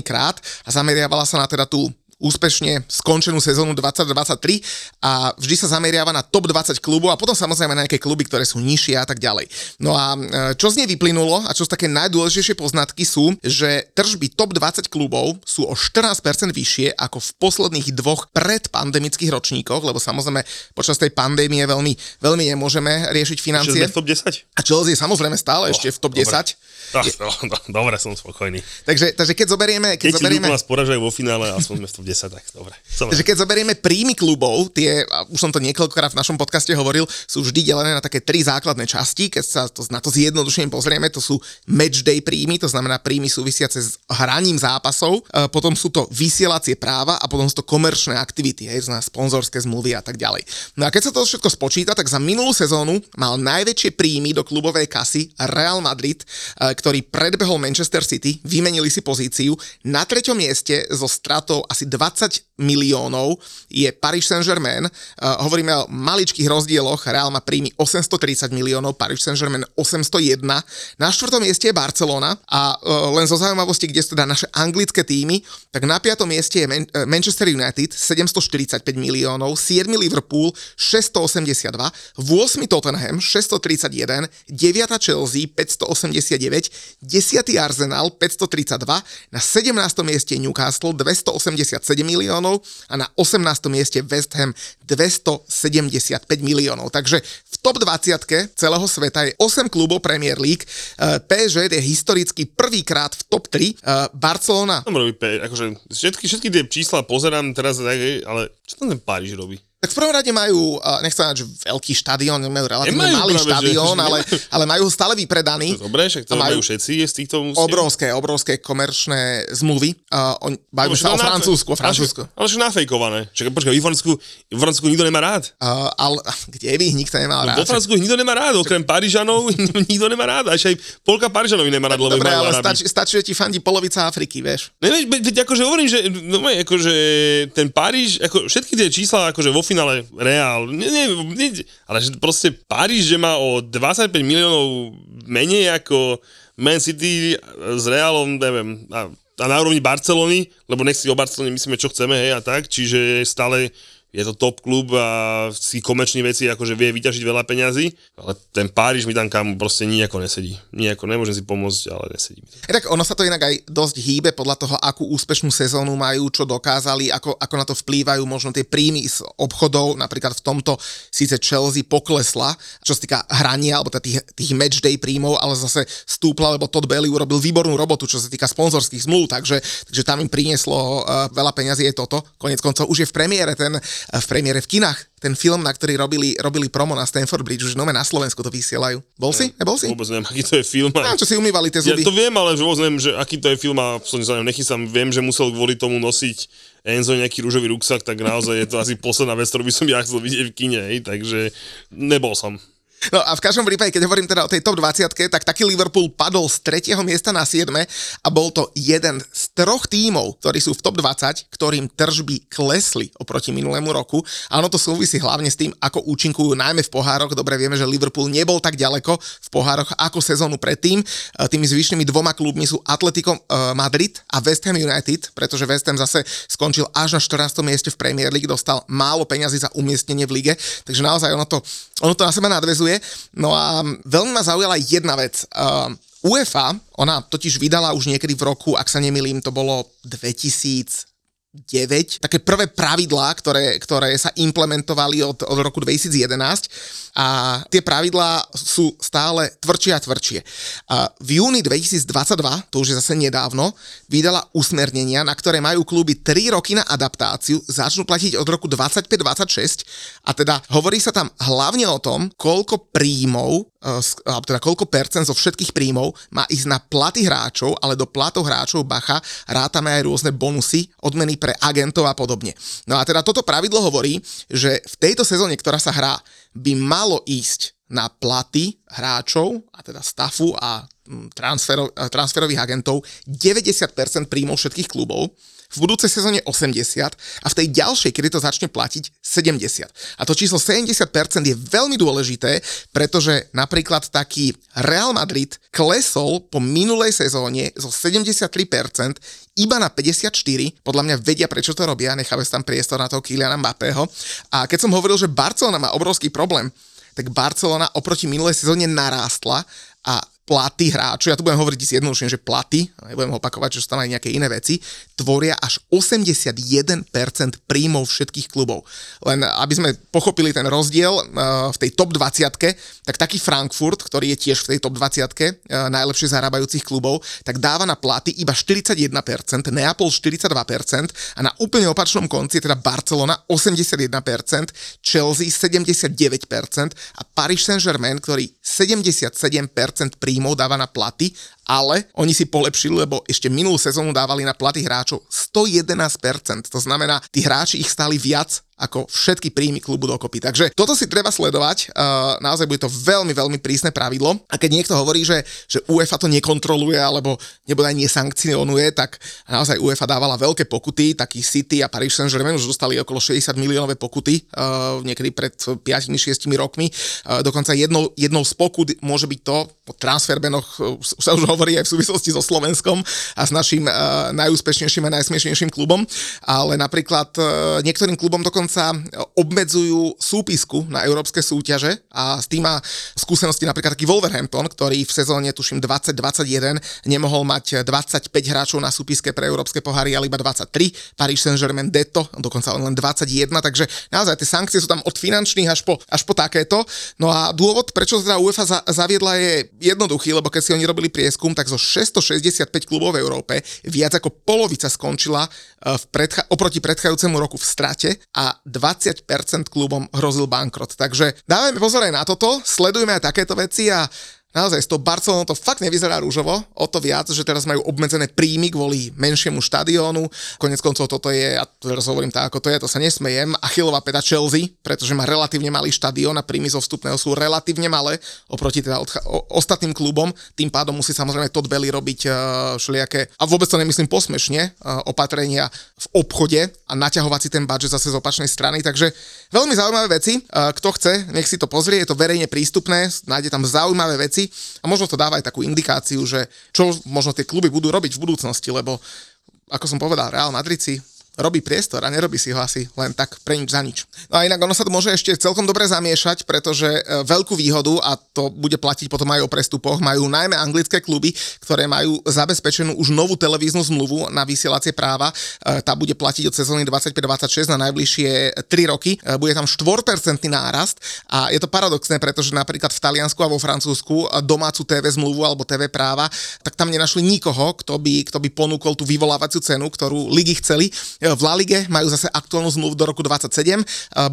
krát a zameriavala sa na teda tú úspešne skončenú sezónu 2023 a vždy sa zameriava na top 20 klubov a potom samozrejme na nejaké kluby, ktoré sú nižšie a tak ďalej. No a čo z nej vyplynulo a čo z také najdôležitejšie poznatky sú, že tržby top 20 klubov sú o 14% vyššie ako v posledných dvoch predpandemických ročníkoch, lebo samozrejme počas tej pandémie veľmi nemôžeme riešiť financie. Ešte v top 10? A Chelsea je samozrejme stále ešte v top 10. Dobre, som spokojný. Takže keď zoberieme... Keď nás poražajú vo finále a sme v top 10, tak dobre. Takže keď zoberieme príjmy klubov, tie, už som to niekoľkokrát v našom podcaste hovoril, sú vždy delené na také tri základné časti. Keď sa na to zjednodušene pozrieme, to sú matchday príjmy, to znamená príjmy súvisiace s hraním zápasov, potom sú to vysielacie práva a potom sú to komerčné aktivity, hej, sponzorské zmluvy a tak ďalej. No a keď sa to všetko spočíta, tak za minulú sezónu mal najväčšie príjmy do klubovej kasy Real Madrid, ktorý predbehol Manchester City, vymenili si pozíciu. Na 3. mieste so stratou asi 20 miliónov je Paris Saint-Germain. Hovoríme o maličkých rozdieloch. Real má príjmy 830 miliónov, Paris Saint-Germain 801. Na 4. mieste je Barcelona a len zo zaujímavosti, kde sú teda naše anglické týmy, tak na 5. mieste je Manchester United 745 miliónov, 7. Liverpool 682, 8. Tottenham 631, 9. Chelsea 589, 10. Arsenal 532, na 17. mieste Newcastle 287 miliónov a na 18. mieste West Ham 275 miliónov. Takže v top 20 celého sveta je 8 klubov Premier League. PSG je historicky prvýkrát v top 3. Barcelona... Akože všetky tie čísla pozerám teraz, ale čo tam ten Paríž robí? Tak v prvom rade majú, nechcem povedať, že veľký štadión, majú relatívne malý štadión, ale majú ho stále vypredaný. Dobre, však to majú všetci z týchto musí. Obrovské komerčné zmluvy. Bavíme sa o Francúzsku. Ale však nafejkované. Počkaj, v Francúzsku nikto nemá rád. Ale kde by ich nikto nemal rád? No, vo Francúzsku nikto nemá rád, okrem Parížanov nikto nemá rád. Až aj polka Parížanov nemá rád, lebo dobre, ale stačí, že ti fandí polovica Afriky, vieš. Nevieš, akože hovorím, že ten Paríž, všetky tie čísla, akože vo finále Real, ale že proste Paríž, že má o 25 miliónov menej ako Man City s Realom, neviem, a na úrovni Barcelony, lebo nech si o Barcelone myslíme, čo chceme, hej, a tak, čiže stále je to top klub a si komerčné veci akože vie vyťažiť veľa peňazí, ale ten Páriž mi tam kam proste nijako nesedí. Nijako, nemôžem si pomôcť, ale nesedí. Tak ono sa to inak aj dosť hýbe podľa toho, akú úspešnú sezónu majú, čo dokázali, ako na to vplývajú možno tie príjmy z obchodov, napríklad v tomto síce Chelsea poklesla, čo sa týka hrania, alebo tých matchday príjmov, ale zase stúpla, lebo Todd Bailey urobil výbornú robotu, čo sa týka sponzorských zmluv, takže tam im prinieslo veľa peňazí aj toto. Koniec koncov už je v premiére v kinách. Ten film, na ktorý robili promo na Stanford Bridge, už na Slovensku to vysielajú. Bol si? Nebol si? Vôbec neviem, aký to je film. Čo si umývali tie zuby. Ja to viem, ale vôbec neviem, že aký to je film a nechysám. Viem, že musel kvôli tomu nosiť Enzo nejaký ružový ruksak, tak naozaj je to asi posledná vec, ktorú by som ja chcel vidieť v kine, hej, takže nebol som. No a v každom prípade, keď hovorím teda o tej top 20-ke, tak taký Liverpool padol z 3. miesta na 7. a bol to jeden z 3 tímov, ktorí sú v top 20, ktorým tržby klesli oproti minulému roku. A ono to súvisí hlavne s tým, ako účinkujú najmä v pohároch. Dobre vieme, že Liverpool nebol tak ďaleko v pohároch ako sezónu predtým. Tými zvyšnými dvoma klubmi sú Atletico Madrid a West Ham United, pretože West Ham zase skončil až na 14. mieste v Premier League, dostal málo peňazí za umiestnenie v lige. Takže naozaj ono to na seba nadväzuje. No a veľmi ma zaujala jedna vec. UEFA, ona totiž vydala už niekedy v roku, ak sa nemýlim, to bolo 2009, také prvé pravidlá, ktoré sa implementovali od roku 2011 a tie pravidlá sú stále tvrdšie a tvrdšie. V júni 2022, to už je zase nedávno, vydala usmernenia, na ktoré majú kluby 3 roky na adaptáciu, začnú platiť od roku 25-26 a teda hovorí sa tam hlavne o tom, koľko príjmov, alebo teda koľko percent zo všetkých príjmov má ísť na platy hráčov, ale do platov hráčov, bacha, rátame aj rôzne bonusy, odmeny pre agentov a podobne. No a teda toto pravidlo hovorí, že v tejto sezóne, ktorá sa hrá, by malo ísť na platy hráčov, a teda stafu a transferových agentov 90% príjmov všetkých klubov, v budúcej sezóne 80% a v tej ďalšej, kedy to začne platiť, 70%. A to číslo 70% je veľmi dôležité, pretože napríklad taký Real Madrid klesol po minulej sezóne zo 73% iba na 54%. Podľa mňa vedia, prečo to robia, necháme tam priestor na toho Kyliana Mbappého. A keď som hovoril, že Barcelona má obrovský problém, tak Barcelona oproti minulej sezóne narástla a platy hráčov, ja tu budem hovoriť jednoduchšie, že platy, nebudem opakovať, že sú tam aj nejaké iné veci, tvoria až 81% príjmov všetkých klubov. Len aby sme pochopili ten rozdiel v tej top 20-ke, tak taký Frankfurt, ktorý je tiež v tej top 20-ke najlepšie zarábajúcich klubov, tak dáva na platy iba 41%, Neapol 42% a na úplne opačnom konci teda Barcelona 81%, Chelsea 79% a Paris Saint-Germain, ktorý 77% príjmov dáva na platy, ale oni si polepšili, lebo ešte minulú sezónu dávali na platy hráčov 111%. To znamená, tí hráči ich stáli viac ako všetky príjmy klubu dokopy. Takže toto si treba sledovať, naozaj bude to veľmi, veľmi prísne pravidlo a keď niekto hovorí, že UEFA to nekontroluje alebo nebude ani nesankcionuje, tak naozaj UEFA dávala veľké pokuty, taký City a Paris Saint-Germain už dostali okolo 60 miliónové pokuty niekedy pred 5-6 rokmi, dokonca jednou z pokut môže byť to, po transferbenoch sa už hovorí aj v súvislosti so Slovenskom a s našim najúspešnejším a najsmiešnejším klubom, ale napríklad niektorým klubom dokonca sa obmedzujú súpisku na európske súťaže a s tým má skúsenosti napríklad taký Wolverhampton, ktorý v sezóne tuším 2021 nemohol mať 25 hráčov na súpiske pre európske poháry, ale iba 23, Paris Saint-Germain detto, dokonca len 21, takže naozaj tie sankcie sú tam od finančných až po takéto. No a dôvod, prečo teda UEFA zaviedla je jednoduchý, lebo keď si oni robili prieskum, tak zo 665 klubov v Európe viac ako polovica skončila oproti predchádzajúcemu roku v strate a 20% klubom hrozil bankrot. Takže dávajme pozor aj na toto, sledujme aj takéto veci a naozaj s tou Barcelonou to fakt nevyzerá ružovo, o to viac, že teraz majú obmedzené príjmy kvôli menšiemu štadiónu. Koniec koncov toto je, a teraz hovorím tak, ako to je, to sa nesmejem, Achillová päta Chelsea, pretože má relatívne malý štadión a príjmy zo vstupného sú relatívne malé oproti teda ostatným klubom. Tým pádom musí samozrejme Todd Bailey robiť všelijaké, a vôbec to nemyslím posmešne, opatrenia v obchode a naťahovať si ten budget zase z opačnej strany. Takže veľmi zaujímavé veci. Kto chce, nech si to pozrie, je to verejne prístupné, nájde tam zaujímavé veci. A možno to dáva aj takú indikáciu, že čo možno tie kluby budú robiť v budúcnosti, lebo ako som povedal, Real Madrid si robí priestor a nerobí si ho asi len tak pre nič za nič. No a inak ono sa to môže ešte celkom dobre zamiešať, pretože veľkú výhodu, a to bude platiť potom aj o prestupoch, majú najmä anglické kluby, ktoré majú zabezpečenú už novú televíznu zmluvu na vysielacie práva. Tá bude platiť od sezóny 25-26 na najbližšie 3 roky. Bude tam 4% nárast a je to paradoxné, pretože napríklad v Taliansku a vo Francúzsku domácu TV zmluvu alebo TV práva, tak tam nenašli nikoho, kto by ponúkol tú vyvolávaciu cenu, ktorú ligy chceli. V La Lige majú zase aktuálnu zmluvu do roku 27.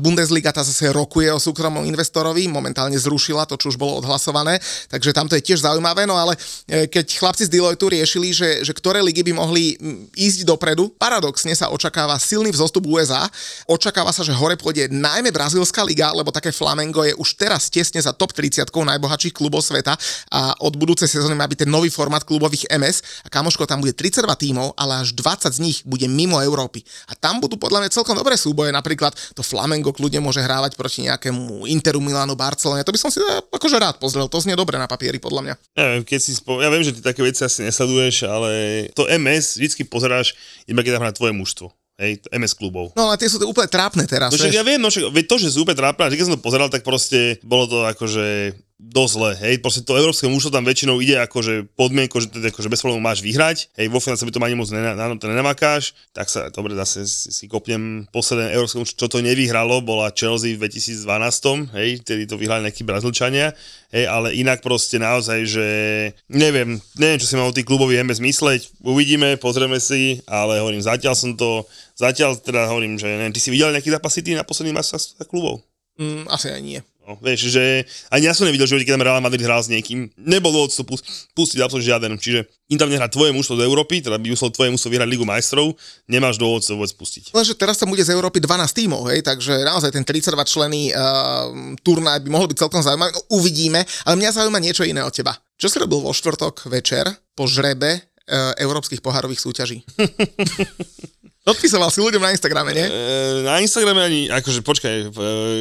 Bundesliga tá zase rokuje o súkromnom investorovi, momentálne zrušila to, čo už bolo odhlasované, takže tamto je tiež zaujímavé, no ale keď chlapci z Deloitu riešili, že ktoré ligy by mohli ísť dopredu, paradoxne sa očakáva silný vzostup USA, očakáva sa, že hore pôjde najmä brazílska liga, lebo také Flamengo je už teraz tesne za top 30 najbohatších klubov sveta a od budúcej sezóny má byť ten nový formát klubových MS a kamoško, tam bude 32 tímov, ale až 20 z nich bude mimo Európy. A tam budú podľa mňa celkom dobré súboje, napríklad to Flamengo kľudne môže hrávať proti nejakému Interu, Milánu, Barcelone. To by som si akože rád pozrel, to znie dobre na papieri podľa mňa. Ja viem, že ty také veci asi nesleduješ, ale to MS vždycky pozeráš, iba keď tam hrá tvoje mužstvo. Hej, MS klubov. No ale tie sú to úplne trápne teraz. No však ja viem, to, že sú úplne trápne, že keď som to pozeral, tak proste bolo to akože dosť zle, hej, proste to európske mužstvo tam väčšinou ide akože podmienko, že teda akože bez problémov máš vyhrať, hej, vo finále sa by to ani moc nenamakáš, tak sa, dobre, zase si kopnem posledné európske mužstvo, čo to nevyhralo, bola Chelsea v 2012, hej, tedy to vyhrali nejakí Brazílčania, hej, ale inak proste naozaj, že neviem, čo si mal o tých klubových MS mysleť, uvidíme, pozrieme si, ale hovorím, zatiaľ hovorím, že neviem, ty si videl nejaký zápas City na posledný match sa klubov? Asi aj nie. No, vieš, že ani ja som nevidel, že keď tam Real Madrid hral s niekým, nebol dôvod to pustiť absolútne žiaden, čiže im tam nehrá tvoje mužstvo z Európy, teda by musel tvoje mužstvo vyhrať Ligu majstrov, nemáš dôvod to vôbec pustiť. Lenže teraz tam bude z Európy 12 tímov, hej, takže naozaj ten 32 členný turnaj by mohol byť celkom zaujímavý, uvidíme, ale mňa zaujíma niečo iné od teba. Čo si robil vo štvrtok večer po žrebe európskych pohárových súťaží? Odpísoval si ľuďom na Instagrame, nie? Na Instagrame ani, akože počkaj,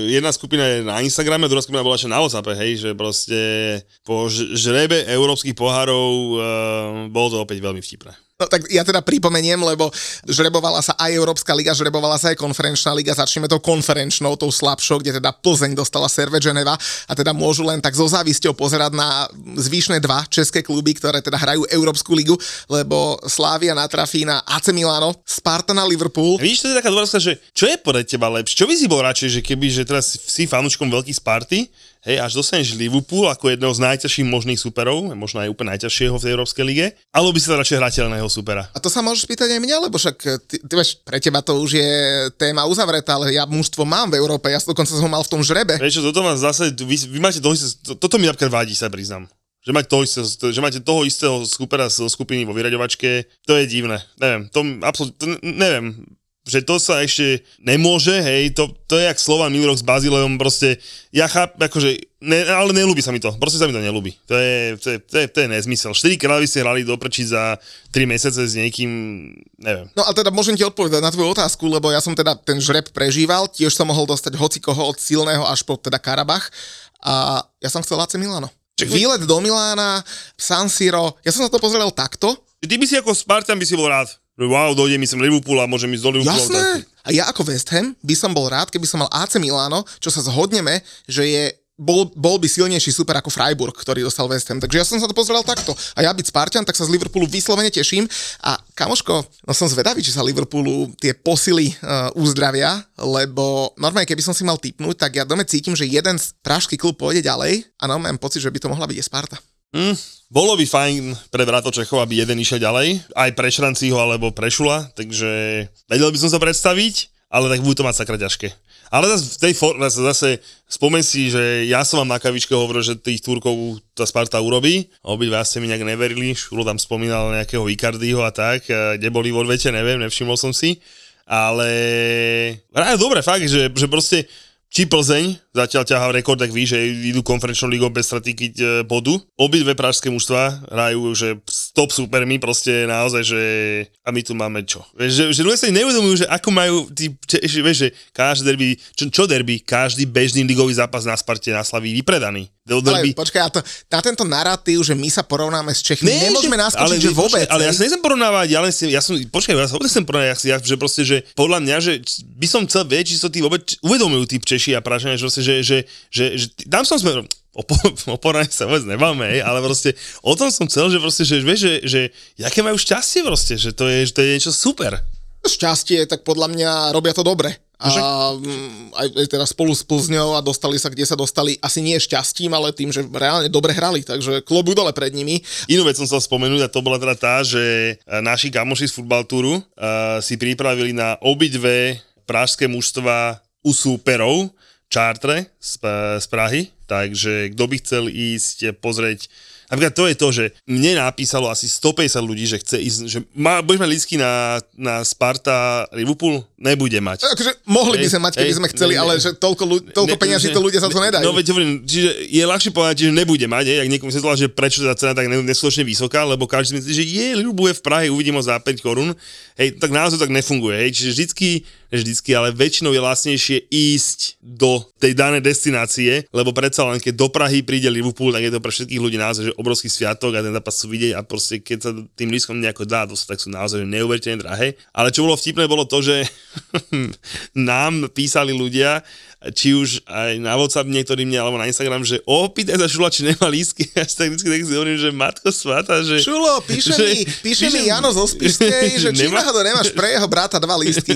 jedna skupina je na Instagrame, druhá skupina bola ešte na WhatsAppe, hej, že proste po žrebe európskych pohárov bolo to opäť veľmi vtipné. No tak ja teda pripomeniem, lebo žrebovala sa aj Európska liga, žrebovala sa aj konferenčná liga, začneme tou konferenčnou, tou slabšou, kde teda Plzeň dostala Servet Ženeva a teda môžu len tak zo závisťou pozerať na zvyšné dva české kluby, ktoré teda hrajú Európsku ligu, lebo Slávia natrafí na AC Milano, Sparta na Liverpool. A vidíš, to je taká dôležitá, že čo je podľa teba lepšie? Čo by si bol radšej, že keby, že teraz si fanúčkom veľkých Sparty, hej, až dostaneš Liverpool ako jedného z najťažších možných superov, možno aj úplne najťažšieho v tej Európskej lige, alebo by si sa radšej hrátil na jeho supera. A to sa môžeš pýtať aj mňa, lebo však ty vieš, pre teba to už je téma uzavretá, ale ja mužstvo mám v Európe, ja dokonca som ho mal v tom žrebe. Prečo toto mám zase, vy máte toho istého, toto mi napríklad vadí, sa priznám. Že máte toho istého supera zo skupiny vo vyraďovačke, to je divné. Neviem, to absolútne, neviem. Že to sa ešte nemôže, hej, to je jak Slovan minulý rok s Bazílejom, proste, ja chápem, akože, ale neľúbi sa mi to, proste sa mi to neľúbi, to je nezmysel, 4-krát by ste hrali doprčiť za 3 mesiace s niekým, neviem. No a teda môžem ti odpovedať na tvoju otázku, lebo ja som teda ten žreb prežíval, tiež som mohol dostať hocikoho od silného až po teda Karabach a ja som chcel AC Milano. Výlet do Milána, San Siro, ja som na to pozrel takto. Ty by si ako Spartan by si bol rád. Wow, dojde mi sem Liverpool a môžem ísť do Liverpoolu. Jasné. A ja ako West Ham by som bol rád, keby som mal AC Milano, čo sa zhodneme, že bol by silnejší super ako Freiburg, ktorý dostal West Ham. Takže ja som sa to pozeral takto. A ja byť Spartan, tak sa z Liverpoolu vyslovene teším. A kamoško, no som zvedavý, či sa Liverpoolu tie posily uzdravia, lebo normálne, keby som si mal tipnúť, tak ja dome cítim, že jeden pražský klub pôjde ďalej a no, mám pocit, že by to mohla byť aj Sparta. Bolo by fajn pre Vrato Čechov, aby jeden išiel ďalej, aj pre Šrancího alebo pre Šula, takže vedel by som sa predstaviť, ale tak bude to mať sakra ťažké. Ale zase v tej forme, zase spomeň si, že ja som vám na kavičke hovoril, že tých Turkov tá Sparta urobí, obidva ste mi nejak neverili, Šulo tam spomínal nejakého Icardiho a tak, kde boli vo odvete, neviem, nevšimol som si, ale dobre, fakt, že proste či Plzeň, zatiaľ ťahá rekord, tak ví, že idú konferenčnou ligou bez straty bodu. Obidve pražské mužstva hrajú, že top supermi, proste naozaj, že a my tu máme čo. Že ľudia sa neuvedomujú, že ako majú, vieš, že každý derby, každý bežný ligový zápas na Sparte na Slavii vypredaný. Počkaj, a to, na tento narratív, že my sa porovnáme s Čechmi, nemôžeme naskočiť, že vôbec. Ale ja sa nechcem porovnávať, ja že podľa mňa, že by som chcel vedieť, či sa tí vôbec uvedomujú tí Češi a Pražania, že tam som smerom. O porovnaní sa vôbec nebáme, ale proste o tom som chcel, že proste, že vieš, že jaké majú šťastie proste, že to je niečo super. Šťastie, tak podľa mňa robia to dobre. A aj teda spolu s Plzňou a dostali sa, kde sa dostali, asi nie šťastím, ale tým, že reálne dobre hrali, takže klobúk dole pred nimi. Inú vec som chcel spomenúť a to bola teda tá, že naši kamoši z futbaltúru si pripravili na obidve pražské mužstva u súperov čártre z Prahy, takže kto by chcel ísť pozrieť. Napríklad to je to, že mne napísalo asi 150 ľudí, že chce ísť, že budeš mať lístky na Sparta Liverpool? Nebude mať. Takže mohli by sme mať, keby sme chceli, ale že toľko peňazí to ľudia sa to nedajú. No veď hovorím, čiže je ľahšie povedať, že nebude mať, ak niekomu sa zdala, že prečo tá cena tak neskutočne vysoká, lebo každý si myslí, že je, Liverpool je v Prahe, uvidím ho za 5 korún, hej, tak naozaj tak nefunguje, hej, čiže vždycky, ale väčšinou je lacnejšie ísť do tej danej destinácie, lebo predsa len keď do Prahy príde Liverpool, tak je to pre všetkých ľudí naozaj, že obrovský sviatok a ten zápas sú vidieť a proste keď sa tým lístkom nejako dá, tak sú naozaj neuveriteľne drahé. Ale čo bolo vtipné, bolo to, že nám písali ľudia, či už aj na WhatsApp niektorým mne, alebo na Instagram, že opýtaj sa Šula, či nemá lístky. Ja si tak si hovorím, že matko svata, že... Šulo, píše mi Jano zo Spišskej, že či náhodou nemáš pre jeho brata 2 lístky.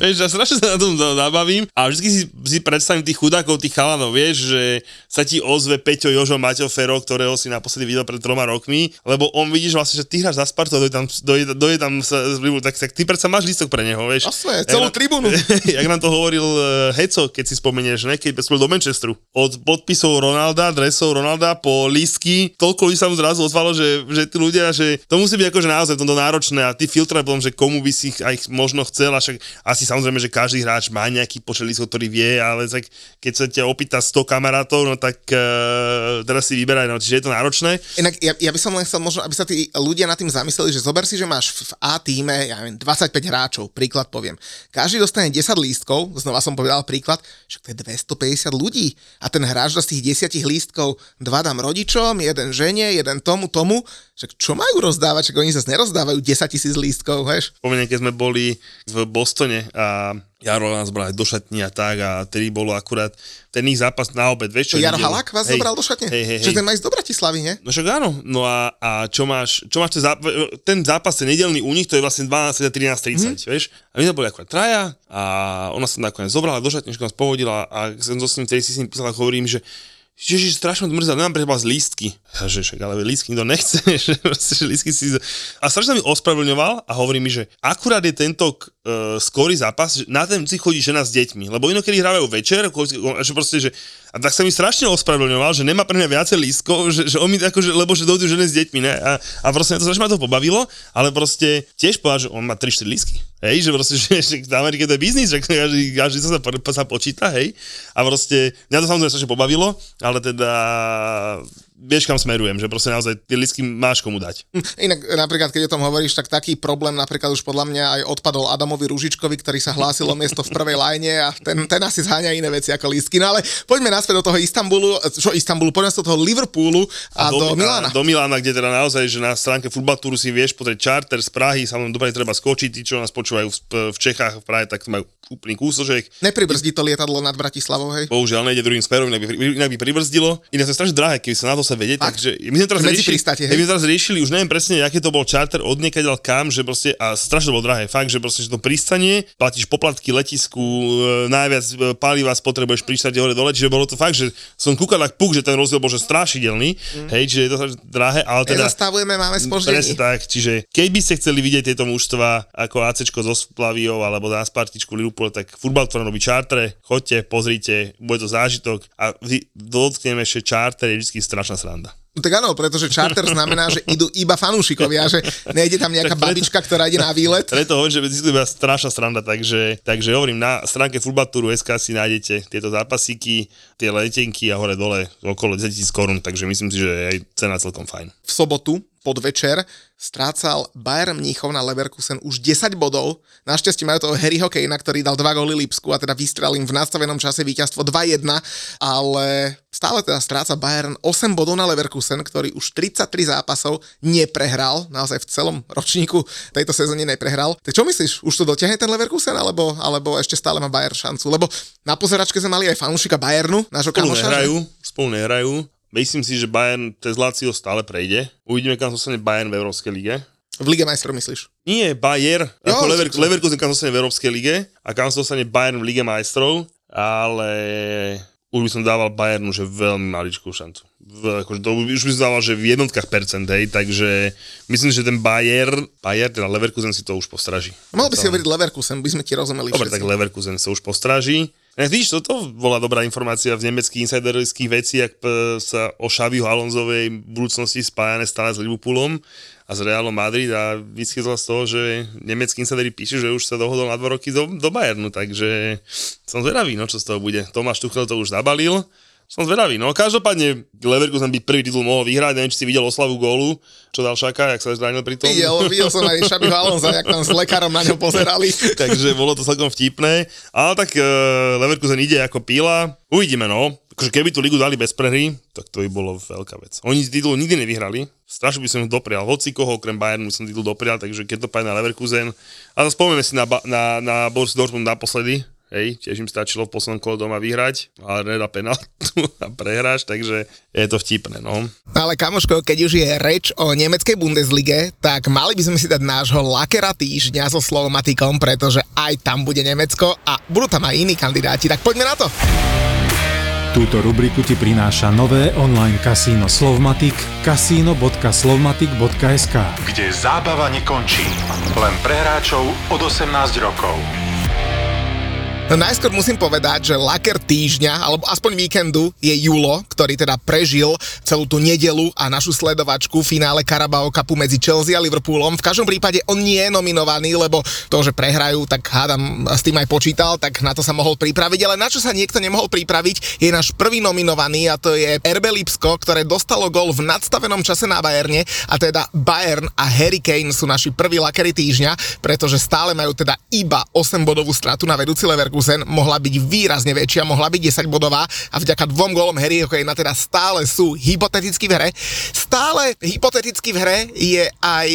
Vieš, ja strašne sa na tom zabavím a vždy si predstavím tých chudákov, tých chalanov, vieš, že sa ti ozve Peťo, Jožo, Maťo, Fero, ktorého si naposledy videl pred 3 rokmi, lebo on vidíš vlastne, že ty hráš za Spartu a dojde tam z Liverpoolu, tak ty predsa máš lístok pre neho, vieš. Jasné, celú tribúnu. Jak nám to hovoril Heco, keď si spomenieš, ne? Keď sme do Manchesteru. Od podpisov Ronalda, dresov Ronalda po lístky, toľko ľudí sa mu zrazu ozvalo, že tí ľudia, že to musí byť akože naozaj tomto náročné a ty filtre potom, že komu by si ich aj možno chcel, a však asi samozrejme, že každý hráč má nejaký počet lístok, ktorý vie, ale tak keď sa ťa opýta 100 kamarátov, no tak teraz si vyberaj, no čiže je to náročné. Inak ja by som len chcel možno, aby sa tí ľudia nad tým zamysleli, že zober si, že máš v A tíme, ja viem, 25 hráčov, príklad poviem. Každý dostane 10 lístkov, znova som povedal príklad, však to je 250 ľudí a ten hráč z tých 10 lístkov 2 dám rodičom, 1 žene, 1 tomu, však čo majú rozdávať, však oni zase nerozdávajú 10 000 lístkov, vieš? Pomene, keď sme boli v Bostone a Jaro nás bral aj do šatní a tak a tedy bolo akurát ten ich zápas na obed, vieš čo? Jaro Halák vás zobral do šatne? Že ten má ísť do Bratislavy, nie? No však áno, no a čo máš ten zápas, ten nedelný u nich, to je vlastne 12:00–13:30, vieš? A my sme boli akurát traja a ona sa nakoniec zobrala do šatne, že nás pohodila a som so s ním, tedy si s ním písal a hovorím, že Ježiš, strašne mrzá, nemám pre vás lístky. Ježiš, ale lístky nikto nechce. Že lístky si... A strašne mi ospravedlňoval a hovorí mi, že akurát je tento skorý zápas, na ten si chodí žena s deťmi, lebo inokedy hrávajú večer, že proste, že... A tak sa mi strašne ospravedlňoval, že nemá pre mňa viacej lístkov, že on mi akože, lebo že dojdú žene s deťmi, ne? A proste to strašne ma to pobavilo, ale proste tiež povedal, že on má 3-4 lístky. Hej, že proste, že v Amerike to je biznis, že každý sa počíta, hej. A proste, mňa to samozrejme strašne pobavilo, ale teda... vieš, kam smerujem, že proste naozaj tie lístky máš komu dať. Inak napríklad, keď o tom hovoríš, tak taký problém napríklad už podľa mňa aj odpadol Adamovi Ružičkovi, ktorý sa hlásil o miesto v prvej lajne a ten asi zháňa iné veci ako lístky. No ale poďme naspäť do toho Istanbulu, poďme do toho Liverpoolu a do Milána. Do Milána, kde teda naozaj, že na stránke Futbaltúru si vieš pozrieť čárter z Prahy, samozrejme dobre treba skočiť, tí, čo nás počúvajú v Čechách, v Prahe, tak majú úplný kúsoček. Nepribrzdí to lietadlo nad Bratislavou, hej? Bohužiaľ, nejde druhým smerom, inak by pribrzdilo. Inak to je strašne drahé, keby sa na to vedieť, takže my sme teraz riešili, už neviem presne, aký to bol čárter od niekadiaľ kam, že proste, a strašne bolo drahé, fakt, že proste, že to pristanie, platíš poplatky letisku, najviac paliva spotrebuješ pri štáte hore dole, čiže bolo to fakt, že som kúkal tak puk, že ten rozdiel bol, že strašidelný, hej, čiže je to drahé, ale teda... Nezastavujeme, máme spoždenie. Presne tak, čiže keď by ste chceli vidieť tieto mužstva ako ACčko zo Splaviou alebo na Spartičku Liverpool, tak futbal to robí čártre, choďte, pozrite, bude to zážitok a dotkneme ešte čárter, je vždycky strašná sranda. No tak áno, pretože charter znamená, že idú iba fanúšikovia, že nejde tam nejaká babička, ktorá ide na výlet. Preto hovorím, že to je strašná sranda, takže hovorím, na stránke futbalturu.sk si nájdete tieto zápasíky, tie letenky a hore dole okolo 10 000 korún, takže myslím si, že je aj cena celkom fajn. V sobotu podvečer strácal Bayern Mníchov na Leverkusen už 10 bodov. Našťastie majú toho Harryho Kanea, ktorý dal 2 góly Lipsku a teda vystrelil im v nastavenom čase víťazstvo 2-1, ale stále teda stráca Bayern 8 bodov na Leverkusen, ktorý už 33 zápasov neprehral, naozaj v celom ročníku tejto sezóne neprehral. Tak čo myslíš, už to dotiahne ten Leverkusen alebo ešte stále má Bayern šancu? Lebo na pozeračke sme mali aj fanúšika Bayernu, nášho kamoša. Spolu nehrajú. Myslím si, že Bayern cez Lazio stále prejde. Uvidíme, kam zostane Bayern v Európskej lige. V Lige majstrov myslíš? Nie, Bayern. Leverkusen kam zostane v Európskej lige a kam zostane Bayern v Lige majstrov, ale už by som dával Bayernu, že veľmi maličkú šancu. Už by som dával, že v jednotkách percent, hej, takže myslím, že ten Bayern, teda Leverkusen si to už postraží. Mal by si hovoriť Leverkusen, by sme ti rozumeli. Dobre, tak Leverkusen sa už postraží. Víš, toto bola dobrá informácia v nemeckých insiderských veci, ak sa o Xaviho Alonsovej budúcnosti spájane stále s Liverpoolom a s Realom Madrid a vyskýzla z toho, že nemeckí insideri píšu, že už sa dohodol na 2 roky do Bayernu, takže som zvedavý, čo z toho bude. Tomáš Tuchel to už zabalil, som zvedavý. Každopádne Leverkusen by prvý titul mohol vyhrať, neviem, či si videl oslavu gólu, čo dal Šaka, jak sa zranil pri tom. Videl som aj Xabiho Alonsa, jak tam s lekárom na ňo pozerali. Takže bolo to celkom vtipné. Ale tak Leverkusen ide ako píla. Uvidíme, Keby tú ligu dali bez prehry, tak to by bolo veľká vec. Oni titul nikdy nevyhrali. Strašne by som ho doprial. Hoci koho okrem Bayernu som titul doprial, takže keď to pájde na Leverkusen. A spomneme si na Borussia Dortmund naposledy. Hej, tiež im stačilo v poslednom kole doma vyhrať, ale nedá penáltu a prehráš, takže je to vtipné, Ale kamoško, keď už je reč o nemeckej Bundeslige, tak mali by sme si dať nášho lakera týždňa so Slovomatikom, pretože aj tam bude Nemecko a budú tam aj iní kandidáti, tak poďme na to! Túto rubriku ti prináša nové online kasíno Slovmatik kasino.slovmatik.sk, kde zábava nekončí, len pre hráčov od 18 rokov. Najskôr musím povedať, že laker týždňa, alebo aspoň víkendu, je Julo, ktorý teda prežil celú tú nedeľu a našu sledovačku v finále Karabao Cupu medzi Chelsea a Liverpoolom. V každom prípade on nie je nominovaný, lebo to, že prehrajú, tak hádam, s tým aj počítal, tak na to sa mohol pripraviť. Ale na čo sa niekto nemohol pripraviť, je náš prvý nominovaný a to je RB Lipsko, ktoré dostalo gól v nadstavenom čase na Bayerne a teda Bayern a Harry Kane sú naši prví lakery týždňa, pretože stále majú teda iba 8-bodovú stratu na vedúci Leverkusen. Mohla byť výrazne väčšia, mohla byť 10-bodová a vďaka 2 gólom Harryho Kanea teda stále sú hypoteticky v hre. Stále hypoteticky v hre je aj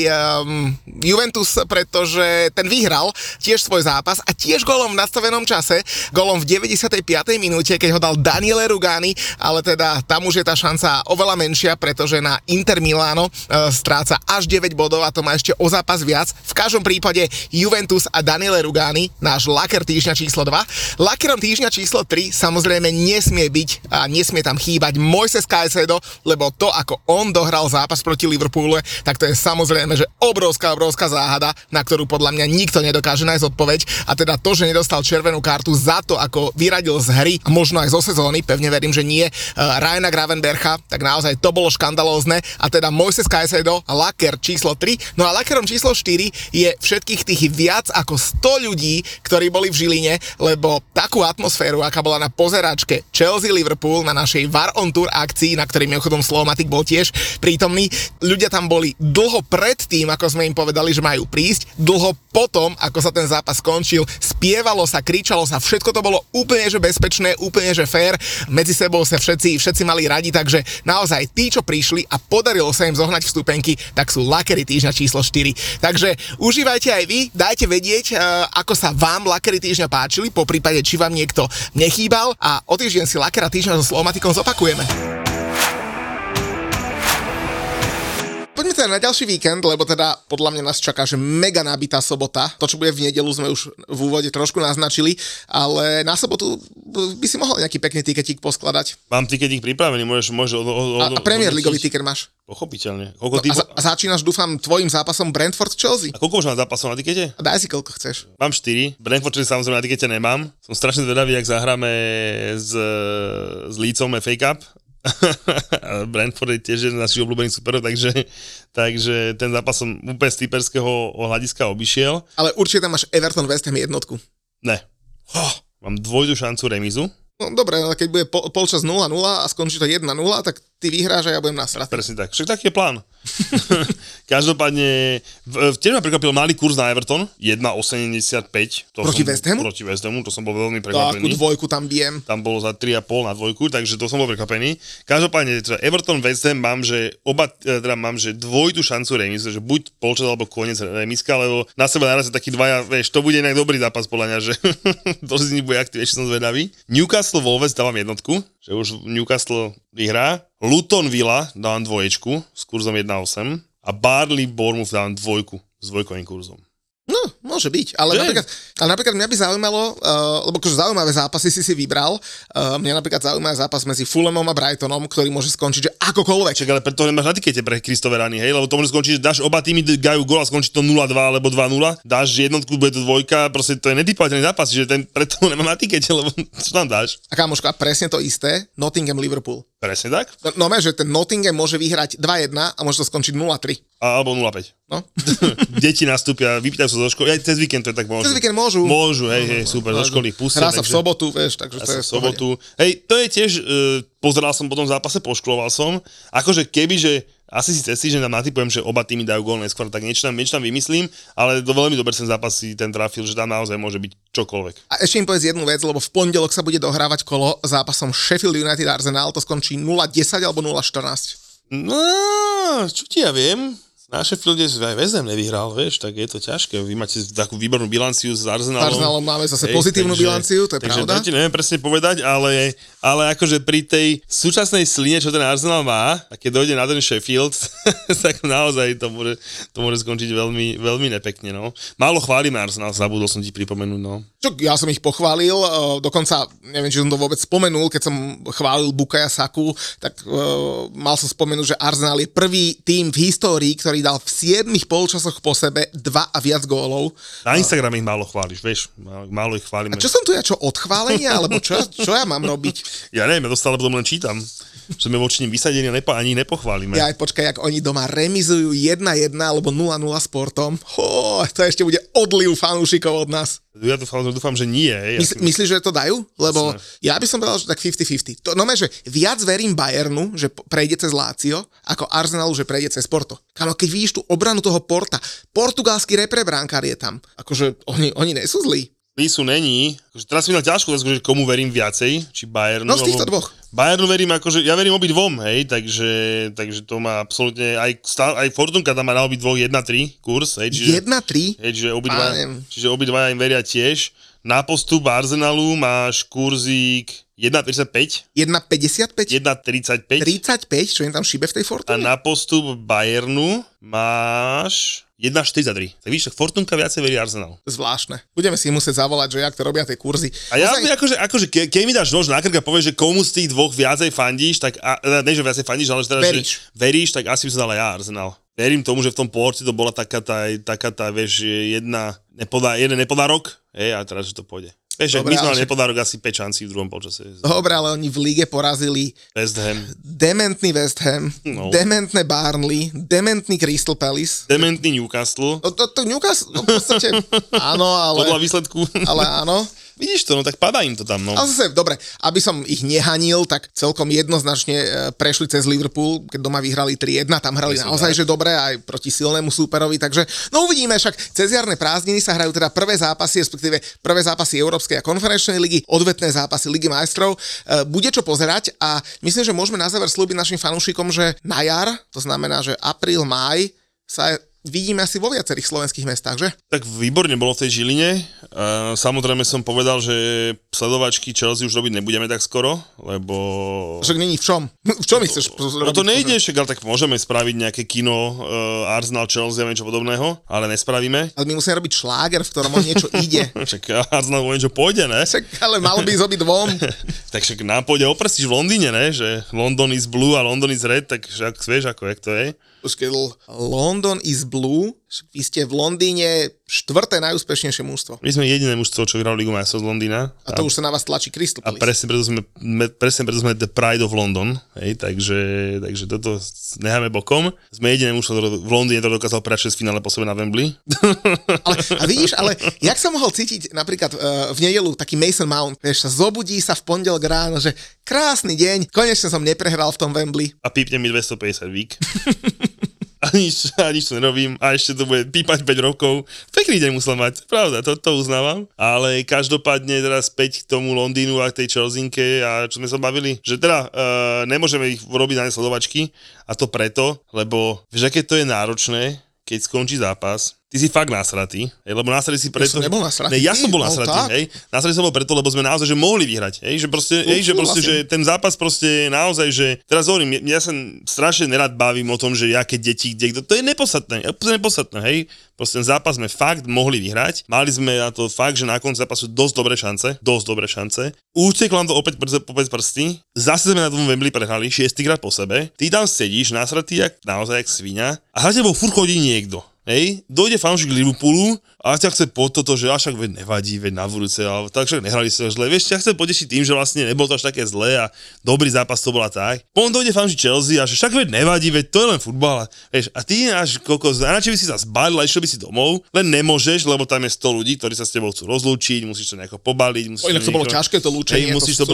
Juventus, pretože ten vyhral tiež svoj zápas a tiež gólom v nastavenom čase, gólom v 95. minúte, keď ho dal Daniele Rugani, ale teda tam už je tá šanca oveľa menšia, pretože na Inter Milano stráca až 9 bodov a to má ešte o zápas viac. V každom prípade Juventus a Daniele Rugani, náš laker týždňa číslo 2. Lakerom týždňa číslo 3 samozrejme nesmie byť a nesmie tam chýbať Moises Caicedo, lebo to, ako on dohral zápas proti Liverpoole, tak to je samozrejme, že obrovská záhada, na ktorú podľa mňa nikto nedokáže nájsť odpoveď a teda to, že nedostal červenú kartu za to, ako vyradil z hry a možno aj zo sezóny, pevne verím, že nie, Ryana Gravenbercha, tak naozaj to bolo škandalózne a teda Moises Caicedo, laker číslo 3. No a lakerom číslo 4 je všetkých tých viac ako 100 ľudí, ktorí boli v Žiline, lebo takú atmosféru, aká bola na pozeračke Chelsea-Liverpool na našej War on Tour akcii, na ktorej mimochodom Slovomatik bol tiež prítomný. Ľudia tam boli dlho pred tým, ako sme im povedali, že majú prísť, dlho potom, ako sa ten zápas skončil, spievalo sa, kričalo sa, všetko to bolo úplne že bezpečné, úplne že fair, medzi sebou sa všetci mali radi, takže naozaj tí, čo prišli a podarilo sa im zohnať vstupenky, tak sú lakery týždňa číslo 4. Takže užívajte aj vy, dajte vedieť, ako sa vám lakery týždňa páčili, poprípade, či vám niekto nechýbal a o týždeň si lakera týždňa so Slovomatikom zopakujeme. Poďme teda na ďalší víkend, lebo teda podľa mňa nás čaká, že mega nabitá sobota. To, čo bude v nedeľu, sme už v úvode trošku naznačili, ale na sobotu by si mohol nejaký pekný tiketík poskladať. Mám tiketík pripravený, môžeš a Premier Leagueový tiket máš? Pochopiteľne. Začínaš, dúfam, tvojim zápasom Brentford-Chelsea. A koľko už mám zápasov na tikete? A daj si, koľko chceš. Mám 4. Brentford-Chelsea samozrejme na tikete nemám. Som strašne zvedavý, ak zahráme s Leedsom FA Cup. Brentford je tiež jeden z našich obľúbených superov, takže ten zápas som úplne z týperského hľadiska obišiel. Ale určite tam máš Everton-West Ham jednotku. Ne. Mám dvojdu šancu remizu. No dobre, ale keď bude polčas 0-0 a skončí to 1-0, tak ty vyhráš a ja budem nasrať. Presne tak. Však taký je plán. Každopádne, tiež ma prekvapil malý kurz na Everton, 1,85. Proti West Hamu, to som bol veľmi prekvapený. Takú dvojku tam bijem. Tam bolo za 3,5 na dvojku, takže to som bol prekvapený. Každopádne, teda Everton West Ham mám, že dvojitú šancu remízu, že buď polčas alebo koniec remízka, lebo na seba narazí taký dvaja, vieš, to bude inak dobrý zápas podľa mňa, že to z nich bude aktivejšie, som zvedavý. Newcastle Wolves dávam jednotku, že už Newcastle vyhrá. Luton Villa dávam dvoječku s kurzom 1,8 a Burnley Bournemouth dávam dvojku s dvojkovým kurzom. No, môže byť, ale napríklad mňa by zaujímalo, lebo akože zaujímavé zápasy si vybral, mňa napríklad zaujímavý zápas medzi Fulhamom a Brightonom, ktorý môže skončiť, že akokoľvek. Čak, ale preto nemáš na tikete pre Kristove rany, hej, lebo to môže skončiť, že dáš oba týmy dajú gól a skončí to 0-2 alebo 2-0, dáš jednotku, bude to dvojka, proste to je netypovateľný zápas, že ten preto nemám na tikete, lebo čo tam dáš? A kamoška, presne to isté, Nottingham Liverpool. Presne tak? No, že ten Nottingham môže vyhrať 2-1 a môže to skončiť 0-3. Alebo 0-5. No. Deti nastúpia, vypýtajú sa zo školy. Aj cez víkend to je tak možné. Cez víkend môžu. Môžu, hej, super, zo školy pustia. Hrá sa v sobotu, vieš, takže to je v sobotu. Hej, to je tiež, pozeral som po tom zápase, poškoloval som. Akože kebyže, asi si cez týždeň tam natipujem, že oba týmy dajú gól neskôr, tak niečo tam vymyslím, ale veľmi dobre ten zápas si ten trafil, že tam naozaj môže byť čokoľvek. A ešte im povedz jednu vec, lebo v pondelok sa bude dohrávať kolo zápasom Sheffield United Arsenal, to skončí 0-10 alebo 0-14. No, čo ti ja viem? Na Sheffielde aj West Ham nevyhral, vieš, tak je to ťažké. Vy máte takú výbornú bilanciu s Arsenalom. Arsenalom máme zase pozitívnu bilanciu, to je takže pravda. Takže to ti neviem presne povedať, ale akože pri tej súčasnej sline, čo ten Arsenal má, a keď dojde na ten Sheffield, tak naozaj to môže skončiť veľmi, veľmi nepekne, no. Málo chválime Arsenal, zabudol som ti pripomenúť, no. Ja som ich pochválil, dokonca, neviem, či som to vôbec spomenul, keď som chválil Bukaja Saku, tak mal som spomenúť, že Arsenal je prvý tým v histórii, ktorý dal v 7 polčasoch po sebe 2 a viac gólov. Na Instagrame ich málo chváliš, vieš, málo ich chválime. A čo som tu ja, čo odchválenie, alebo čo ja mám robiť? Ja neviem, ja to stále potom len čítam, že sme voči nim vysadení ani ich nepochválime. Ja aj počkaj, jak oni doma remizujú 1-1 alebo 0-0 Sportom, to ešte bude odliv fanúšikov od nás. Ja dúfam, že nie. Myslíš, že to dajú? Lebo ja by som povedal, že tak 50-50. To, že viac verím Bayernu, že prejde cez Lazio, ako Arsenalu, že prejde cez Porto. Kamo, keď vidíš tú obranu toho Porta, portugalský reprebránkár je tam. Akože oni nie sú zlí. Lísu není. Akože teraz mi dal ťažko, že komu verím viacej, či Bayernu. No z týchto dvoch. Bayernu verím, akože ja verím obidvom, hej, takže to má absolútne aj Fortunka tam má na obidvoch 1-3 kurz, hej, čiže 1-3. Hej, čiže obidva im veria tiež. Na postup Arsenalu máš kurzík 1,35. 1,55? 1,35. 35, čo je tam šibe v tej Fortune? A na postup Bayernu máš 1,43. Tak vidíš, tak Fortunka viacej verí Arsenal. Zvláštne. Budeme si musieť zavolať, že jak to robia tie kurzy. A ja akože keď mi dáš nož na krk a povieš, že komu z tých dvoch viacej fandíš, tak ne, že viacej fandíš, ale teda, že veríš, tak asi by som dal aj ja Arsenal. Verím tomu, že v tom Porte to bola taká tá, vieš, jeden nepodárok, a teraz, že to pôjde. Vieš, my sme nepodárok asi 5 šancí v druhom polčase. Dobre, ale oni v líge porazili West Ham. Dementný West Ham, no. Dementné Burnley, dementný Crystal Palace. Dementný Newcastle. To Newcastle, no v podstate, áno, ale podľa výsledku. Ale áno. Vidíš to, no tak padá im to tam, no. Ale zase, dobre, aby som ich nehanil, tak celkom jednoznačne prešli cez Liverpool, keď doma vyhrali 3-1, tam hrali naozaj, že dobre, aj proti silnému súperovi, takže, no uvidíme, však cez jarné prázdniny sa hrajú teda prvé zápasy, respektíve prvé zápasy Európskej a konferenčnej ligy, odvetné zápasy Ligy majstrov, bude čo pozerať a myslím, že môžeme na záver slúbiť našim fanúšikom, že na jar, to znamená, že apríl, máj, sa vidíme asi vo viacerých slovenských mestách, že? Tak výborne bolo v tej Žiline. Samozrejme som povedal, že sledovačky Chelsea už robiť nebudeme tak skoro, lebo... Však není v čom? V čom ich chceš robiť? No to nejde, však, ale tak môžeme spraviť nejaké kino Arsenal, Chelsea a niečo podobného, ale nespravíme. Ale my musíme robiť šláger, v ktorom on niečo ide. Však Arsenal o niečo pôjde, ne? Však, ale mal by ísť obidvom. Tak však nám pôjde oprstíš v Londýne, ne? Že London is blue a London is red, tak vieš, ako je to je. to schedule London is blue. Vy ste v Londýne štvrté najúspešnejšie mužstvo. My sme jediné mužstvo, čo hralo Ligu majstrov z Londýna. A to už sa na vás tlačí Crystal Palace. A presne preto sme the pride of London, hej, takže toto necháme bokom. Sme jediné mužstvo v Londýne, ktoré dokázalo prehrať 6 finále po sebe na Wembley. Ale jak sa mohol cítiť napríklad v nedeľu taký Mason Mount, vieš, sa zobudí sa v pondelok ráno, že krásny deň, konečne som neprehral v tom Wembley. A pípne mi 250 vík. A nič to nerobím a ešte to bude pípať 5 rokov. Pekný deň musel mať, pravda, to uznávam. Ale každopádne teraz späť k tomu Londýnu a k tej Chelseanke a čo sme sa bavili, že teda nemôžeme ich robiť na nesledovačky a to preto, lebo vieš, aké to je náročné, keď skončí zápas. Ty si fakt nasratý, hej, lebo nasratý si preto... Ja som nebol nasratý. Ja som bol nasratý, hej. Nasratý som bol preto, lebo sme naozaj, že mohli vyhrať, hej, že proste, že ten zápas proste naozaj, že... Teraz hovorím, ja sa strašne nerad bavím o tom, že aké deti, kde kto... To je nepodstatné, hej. Proste ten zápas sme fakt mohli vyhrať. Mali sme na to fakt, že na konci zápasu dosť dobré šance. Uteklo nám to opäť popred prsty. Zase sme na tom Wembley prehrali 6-krát po sebe. Ty tam sedíš nasratý, naozaj jak sviňa. A za tebou furt chodí niekto. Hej, dojde fanúšik Liverpoolu a ťa chce po toto, že až však nevadí, veď na budúce, ale tak však nehrali sa zle. Vieš, ťa chce potešiť tým, že vlastne nebolo to až také zlé a dobrý zápas to bola tak. Potom dojde fanúšik Chelsea a že však nevadí, veď to je len futbal. Vieš, a ty až kokos, radšej by si sa zbalil a išiel by si domov, len nemôžeš, lebo tam je 100 ľudí, ktorí sa s tebou chcú rozlúčiť, musíš to nejako pobaliť, musíš to nejako... bolo ťažké to lúčenie, musíš to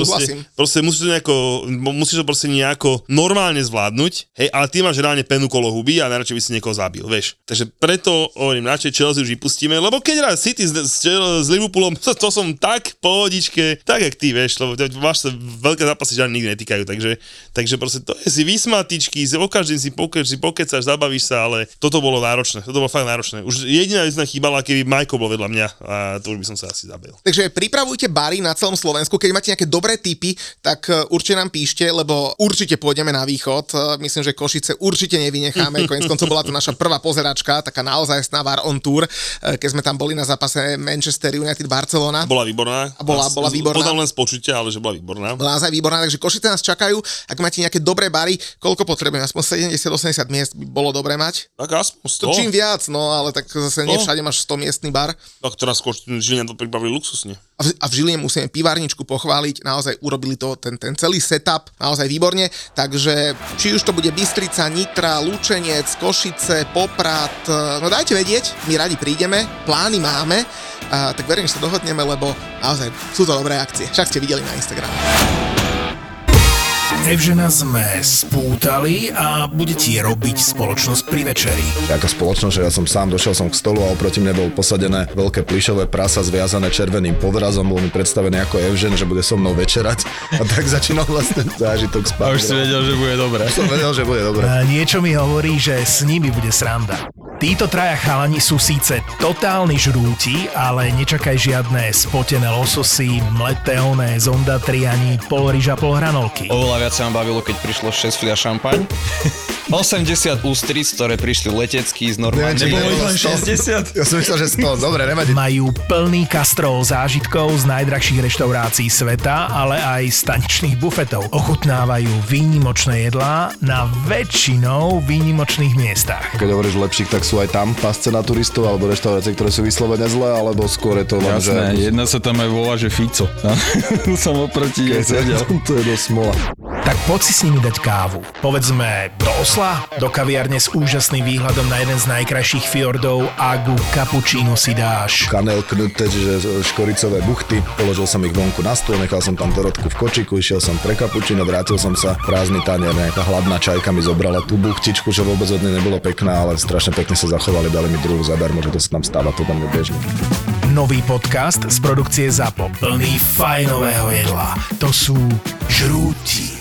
proste musíš to nejako normálne zvládnuť. Hej, ale ty máš reálne penu kolo huby a najradšej by si niekoho zabil, vieš. Takže preto hovorím, radšej Chelsea už vypustíme, lebo keď raz City s Liverpoolom, to som tak pohodičke, tak jak ty, vieš, lebo máš sa veľké zápasy, že ani nikdy netýkajú, takže proste to je si vysmatičky, o každým si pokecaš, zabavíš sa, ale toto bolo náročné, Už jediná vec chýbala, keby Majko bol vedľa mňa a to už by som sa asi zabil. Takže pripravujte bary na celom Slovensku, keď máte nejaké dobré tipy, tak určite nám píšte, lebo určite pôjdeme na východ, myslím, že Košice určite nevynecháme, koniec koncov bola to naša prvá pozeračka, taká naozaj Var on Tour, keď sme tam boli na zápase Manchester United Barcelona. Bola výborná. Bola výborná. Podal len z počutia, ale že bola výborná. Bola naozaj výborná, takže Košice nás čakajú. Ak máte nejaké dobré bary, koľko potrebujeme? Aspoň 70-80 miest by bolo dobré mať. Tak aspoň 100. Čím viac, no, ale tak zase nevšade máš 100 miestny bar. Tak teraz Žiline to pribavili luxusne. A v Žiline musíme pivárničku pochváliť, naozaj urobili to ten celý setup, naozaj výborne. Takže či už to bude Bystrica, Nitra, Lučenec, Košice, Poprad, no dajte vedieť, my radi prídeme, plány máme, tak verím, že sa dohodneme, lebo naozaj sú to dobré akcie. Však ste videli na Instagrame. Evžena sme spútali a bude ti robiť spoločnosť pri večeri. Taká spoločnosť, že ja som sám, došiel som k stolu a oproti mne bol posadené veľké plyšové prasa zviazané červeným povrazom, bol mi predstavený ako Evžen, že bude so mnou večerať a tak začínal vlastne zážitok spať. A už si vedel, že bude dobré. Som vedel, že bude dobré. A niečo mi hovorí, že s nimi bude sranda. Títo traja chalani sú síce totálni žrúti, ale nečakaj žiadne spotené lososy, mleté oné zondatri ani polryža polhranolky. Oveľa viac sa vám bavilo, keď prišlo 6 fľaš šampaň. 80 ústríc, ktoré prišli letecky z Normandie. Nebolo ich len 60? Ja som myslel, že 100. Dobre, nevadí. Majú plný kastrol zážitkov z najdrahších reštaurácií sveta, ale aj z tanečných bufetov. Ochutnávajú výnimočné jedlá na väčšinou výnimočných miestach. Keď hovoríš lepších, tak sú aj tam pasce na turistov alebo reštaurácie, ktoré sú vyslovene zlé, alebo skôr je to len, že... Jasné, jedna sa tam aj volá, že Fico. Som oproti, ja sedel. To je dosť smola. Tak poď si s nimi dať kávu. Povedzme do Osla, do kaviárne s úžasným výhľadom na jeden z najkrajších fjordov a ku kapučínu si dáš. Kanel knute, čiže škoricové buchty. Položil som ich vonku na stôl, nechal som tam Dorotku v kočiku, išiel som pre kapučíno, vrátil som sa, prázdny tanier, nejaká hladná čajka mi zobrala tú buchtičku, že vôbec od nej nebolo pekná, ale strašne pekne sa zachovali, dali mi druhú zadarmo, že to sa tam stáva, to tam je bežné. Nový podcast z produkcie ZAPO, plný fajnového jedla. To sú žrúti.